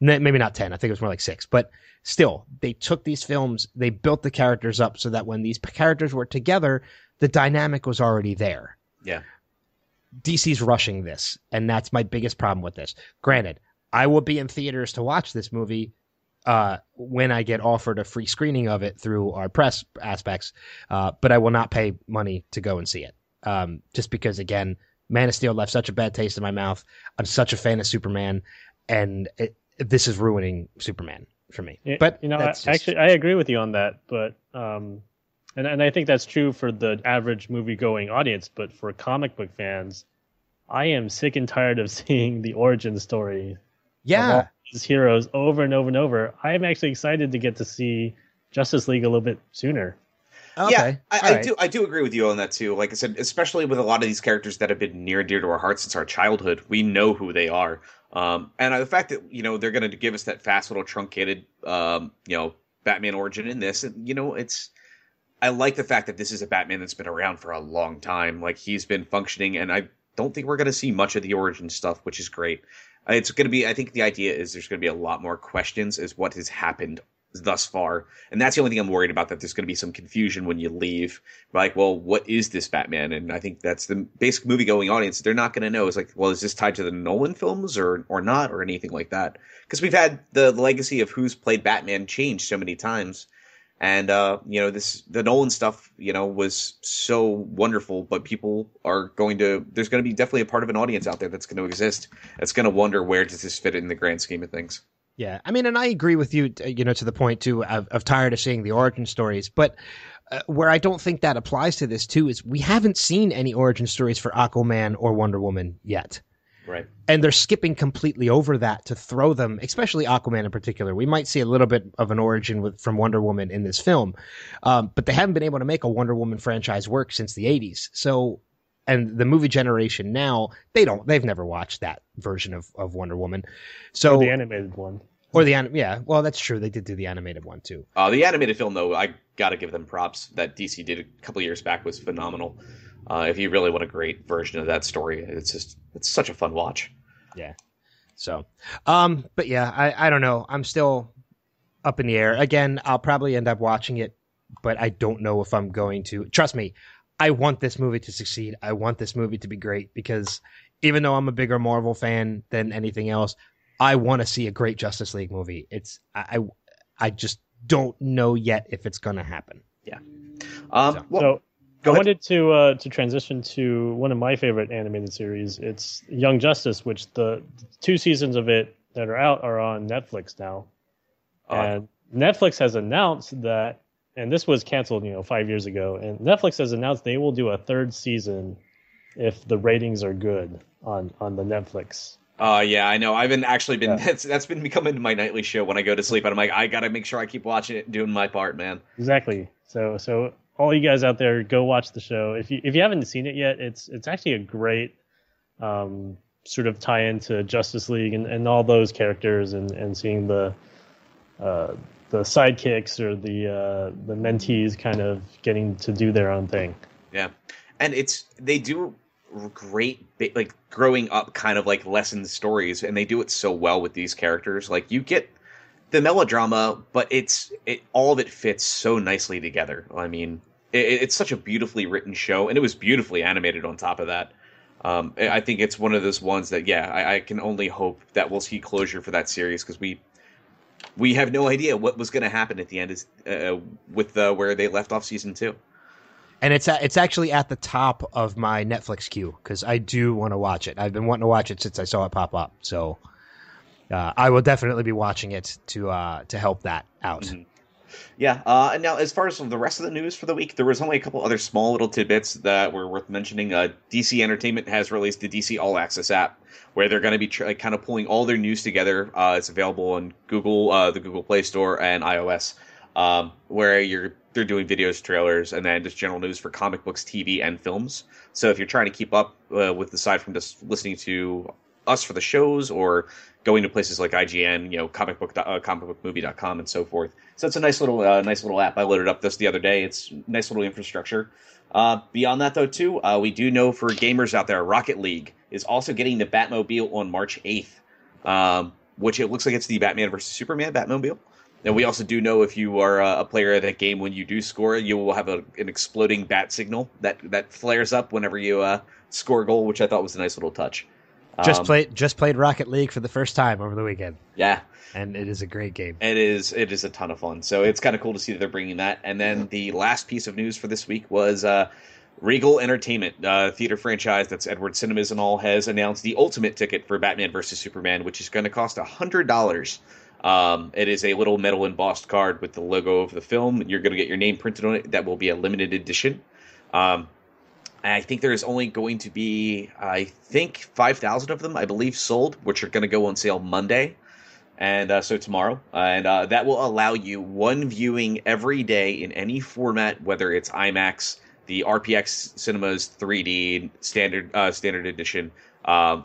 Maybe not 10. I think it was more like 6. But still, they took these films. They built the characters up so that when these characters were together, the dynamic was already there. Yeah. DC's rushing this. And that's my biggest problem with this. Granted, I will be in theaters to watch this movie when I get offered a free screening of it through our press aspects, but I will not pay money to go and see it. Just because, again, Man of Steel left such a bad taste in my mouth. I'm such a fan of Superman, and this is ruining Superman for me. But actually, I agree with you on that, but and I think that's true for the average movie-going audience, but for comic book fans, I am sick and tired of seeing the origin story. Yeah, these heroes over and over and over. I am actually excited to get to see Justice League a little bit sooner. Okay. Yeah, I do agree with you on that too. Like I said, especially with a lot of these characters that have been near and dear to our hearts since our childhood, we know who they are. And the fact that they're going to give us that fast little truncated Batman origin in this, and it's. I like the fact that this is a Batman that's been around for a long time. Like he's been functioning, and I don't think we're going to see much of the origin stuff, which is great. It's going to be, I think the idea is there's going to be a lot more questions as what has happened thus far. And that's the only thing I'm worried about, that there's going to be some confusion when you leave. Like, well, what is this Batman? And I think that's the basic movie-going audience. They're not going to know. It's like, well, is this tied to the Nolan films or not, or anything like that? Because we've had the legacy of who's played Batman change so many times. And, you know, the Nolan stuff, you know, was so wonderful, but people are going to, there's going to be definitely a part of an audience out there that's going to exist. That's going to wonder, where does this fit in the grand scheme of things? Yeah, I mean, and I agree with you, you know, to the point, too, of tired of seeing the origin stories. But where I don't think that applies to this, too, is we haven't seen any origin stories for Aquaman or Wonder Woman yet. Right. And they're skipping completely over that to throw them, especially Aquaman in particular. We might see a little bit of an origin from Wonder Woman in this film, but they haven't been able to make a Wonder Woman franchise work since the 80s. So, and the movie generation now, they've never watched that version of Wonder Woman. So, or the animated one. Yeah, well, that's true. They did do the animated one, too. The animated film, though, I got to give them props. That DC did a couple years back was phenomenal. If you really want a great version of that story, it's such a fun watch. Yeah. So, but yeah, I don't know. I'm still up in the air. Again, I'll probably end up watching it, but I don't know if I'm going to. Trust me, I want this movie to succeed. I want this movie to be great, because even though I'm a bigger Marvel fan than anything else, I want to see a great Justice League movie. I just don't know yet if it's going to happen. Yeah. I wanted to transition to one of my favorite animated series. It's Young Justice, which the two seasons of it that are out are on Netflix now. And Netflix has announced that, and this was canceled, 5 years ago, and Netflix has announced they will do a third season if the ratings are good on the Netflix. Yeah, I know. That's been becoming my nightly show when I go to sleep, and I'm like, I gotta make sure I keep watching it and doing my part, man. Exactly. So all you guys out there, go watch the show. If you haven't seen it yet, it's actually a great sort of tie-in to Justice League and all those characters, and seeing the sidekicks or the mentees kind of getting to do their own thing. Yeah, and they do great, like, growing up kind of like lesson stories, and they do it so well with these characters. Like, you get the melodrama, but all of it fits so nicely together. I mean, it's such a beautifully written show, and it was beautifully animated on top of that. I think it's one of those ones that, yeah, I can only hope that we'll see closure for that series, because we have no idea what was going to happen at the end with where they left off season 2. And it's actually at the top of my Netflix queue, because I do want to watch it. I've been wanting to watch it since I saw it pop up, so... I will definitely be watching it to help that out. Mm-hmm. Yeah. And now, as far as the rest of the news for the week, there was only a couple other small little tidbits that were worth mentioning. DC Entertainment has released the DC All Access app, where they're going to be kind of pulling all their news together. It's available on Google, the Google Play Store, and iOS, where they're doing videos, trailers, and then just general news for comic books, TV, and films. So if you're trying to keep up with, aside from just listening to us for the shows or going to places like IGN, comicbookmovie.com, and so forth. So it's a nice little app. I loaded up this the other day. It's nice little infrastructure. Beyond that, though, too, we do know for gamers out there, Rocket League is also getting the Batmobile on March 8th, which it looks like it's the Batman versus Superman Batmobile. And we also do know, if you are a player of that game, when you do score, you will have an exploding bat signal that flares up whenever you score a goal, which I thought was a nice little touch. Just played Rocket League for the first time over the weekend. Yeah. And it is a great game. It is a ton of fun. So it's kind of cool to see that they're bringing that. And then the last piece of news for this week was Regal Entertainment, theater franchise that's Edward Cinemas and all, has announced the ultimate ticket for Batman vs. Superman, which is going to cost $100. It is a little metal embossed card with the logo of the film. You're going to get your name printed on it. That will be a limited edition. I think there's only going to be, 5,000 of them, I believe, sold, which are going to go on sale Monday, and so tomorrow. And that will allow you one viewing every day in any format, whether it's IMAX, the RPX Cinemas 3D, standard edition,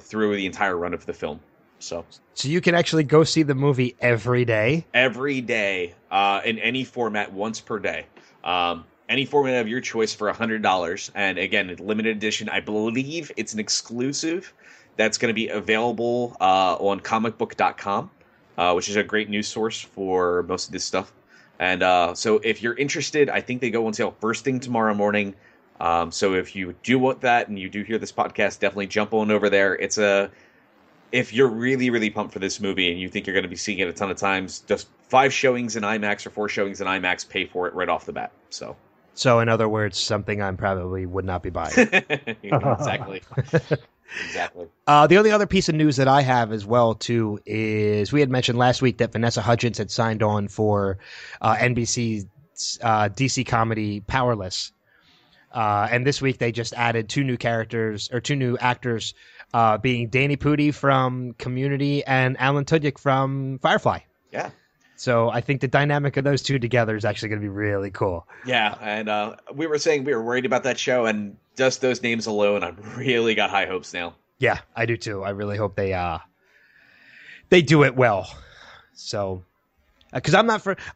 through the entire run of the film. So you can actually go see the movie every day? Every day, in any format, once per day. Any format of your choice for $100. And again, limited edition. I believe it's an exclusive that's going to be available on comicbook.com. which is a great news source for most of this stuff. And so if you're interested, I think they go on sale first thing tomorrow morning. So if you do want that and you do hear this podcast, definitely jump on over there. It's a, if you're really, really pumped for this movie and you think you're going to be seeing it a ton of times, just 5 showings in IMAX or 4 showings in IMAX pay for it right off the bat. So in other words, something I probably would not be buying. Exactly. Exactly. The only other piece of news that I have as well, too, is we had mentioned last week that Vanessa Hudgens had signed on for NBC's DC comedy Powerless. And this week they just added 2 new actors, being Danny Pudi from Community and Alan Tudyk from Firefly. Yeah. So I think the dynamic of those two together is actually going to be really cool. Yeah, and we were saying we were worried about that show, and just those names alone, I've really got high hopes now. Yeah, I do too. I really hope they do it well. So, because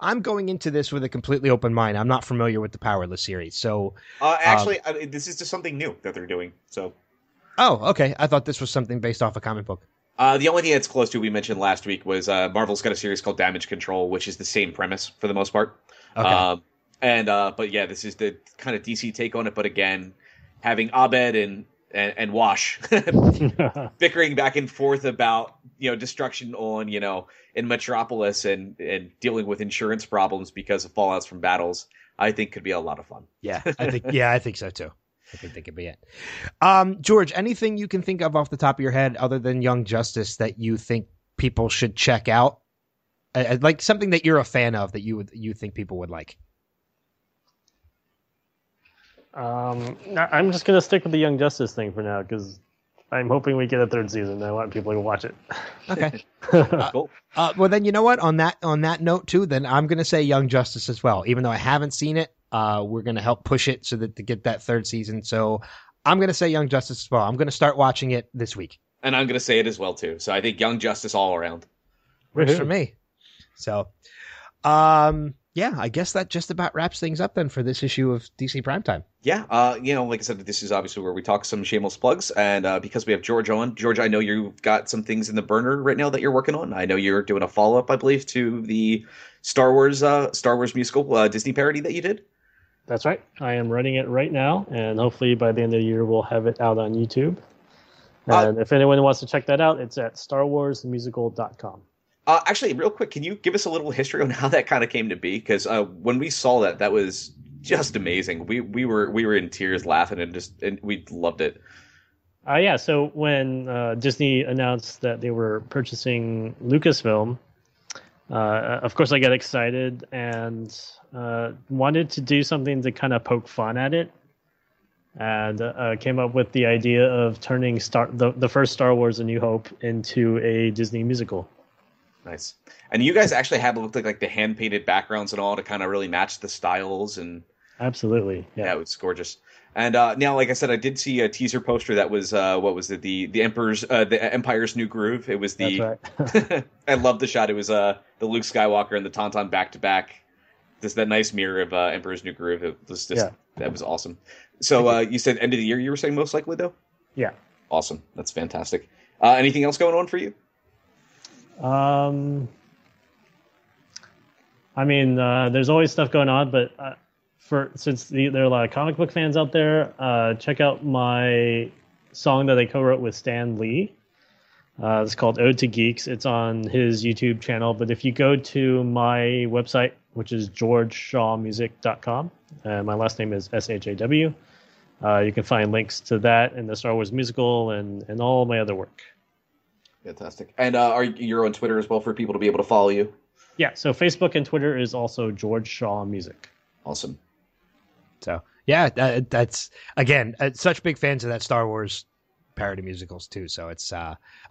I'm going into this with a completely open mind. I'm not familiar with the Powerless series, so actually, this is just something new that they're doing. So, oh, okay. I thought this was something based off a comic book. The only thing that's close to we mentioned last week was Marvel's got a series called Damage Control, which is the same premise for the most part. Okay. But yeah, this is the kind of DC take on it. But again, having Abed and Wash bickering back and forth about destruction on in Metropolis and dealing with insurance problems because of fallouts from battles, I think could be a lot of fun. I think so too. I think that could be it. George, anything you can think of off the top of your head other than Young Justice that you think people should check out? Like something that you're a fan of that you think people would like? I'm just going to stick with the Young Justice thing for now because I'm hoping we get a 3rd season. And I want people to watch it. Okay. Cool. Well, then you know what? On that note, too, then I'm going to say Young Justice as well. Even though I haven't seen it, we're going to help push it so that to get that 3rd season. So I'm going to say Young Justice as well. I'm going to start watching it this week. And I'm going to say it as well, too. So I think Young Justice all around. Works for me. So, yeah, I guess that just about wraps things up then for this issue of DC Primetime. Yeah, like I said, this is obviously where we talk some shameless plugs, and because we have George on. George, I know you've got some things in the burner right now that you're working on. I know you're doing a follow-up, I believe, to the Star Wars musical Disney parody that you did. That's right. I am running it right now, and hopefully by the end of the year we'll have it out on YouTube. And if anyone wants to check that out, it's at starwarsmusical.com. Actually, real quick, can you give us a little history on how that kind of came to be? Because when we saw that, that was just amazing. We were in tears laughing and we loved it. Yeah. So when Disney announced that they were purchasing Lucasfilm, of course I got excited and wanted to do something to kind of poke fun at it, and came up with the idea of turning the first Star Wars: A New Hope into a Disney musical. Nice. And you guys actually have looked like the hand painted backgrounds and all to kind of really match the styles and absolutely. Yeah, it's gorgeous. And now, like I said, I did see a teaser poster that was what was it? The Empire's New Groove. It was that's right. I love the shot. It was the Luke Skywalker and the Tauntaun back to back. Just that nice mirror of Emperor's New Groove. It was just That was awesome. So you said end of the year you were saying most likely though? Yeah. Awesome. That's fantastic. Anything else going on for you? There's always stuff going on, but there are a lot of comic book fans out there, check out my song that I co-wrote with Stan Lee. It's called Ode to Geeks. It's on his YouTube channel, but if you go to my website, which is georgeshawmusic.com, my last name is SHAW, you can find links to that and the Star Wars musical and all my other work. Fantastic. And you're on Twitter as well for people to be able to follow you? Yeah, so Facebook and Twitter is also George Shaw Music. Awesome. So, yeah, that's, again, such big fans of that Star Wars parody musicals, too. So it's I'm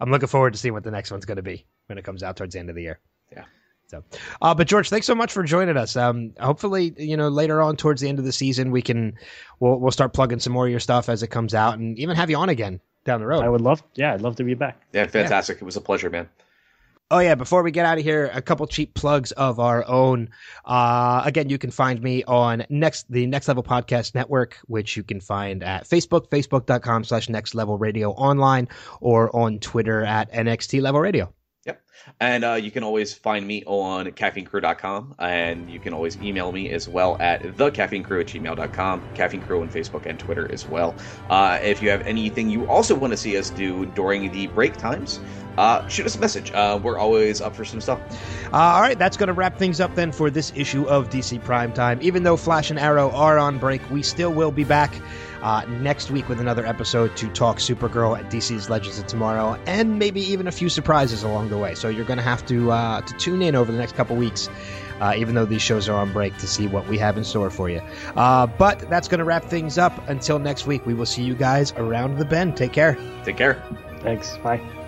looking forward to seeing what the next one's going to be when it comes out towards the end of the year. Yeah. So, but George, thanks so much for joining us. Hopefully, later on towards the end of the season, we'll start plugging some more of your stuff as it comes out and even have you on again. Down the road. I'd love to be back. Yeah, fantastic. Yeah. It was a pleasure, man. Oh, yeah. Before we get out of here, a couple cheap plugs of our own. Again, you can find me on the Next Level Podcast Network, which you can find at facebook.com/Next Level Radio Online or on Twitter at NXT Level Radio. Yep. And you can always find me on caffeinecrew.com, and you can always email me as well at thecaffeinecrew@gmail.com, Caffeine Crew on Facebook and Twitter as well. If you have anything you also want to see us do during the break times, shoot us a message. We're always up for some stuff. All right, that's going to wrap things up then for this issue of DC Primetime. Even though Flash and Arrow are on break, we still will be back next week with another episode to talk Supergirl at DC's Legends of Tomorrow, and maybe even a few surprises along the way. So you're going to have to tune in over the next couple weeks, even though these shows are on break, to see what we have in store for you. But that's going to wrap things up. Until next week, we will see you guys around the bend. Take care. Take care. Thanks. Bye.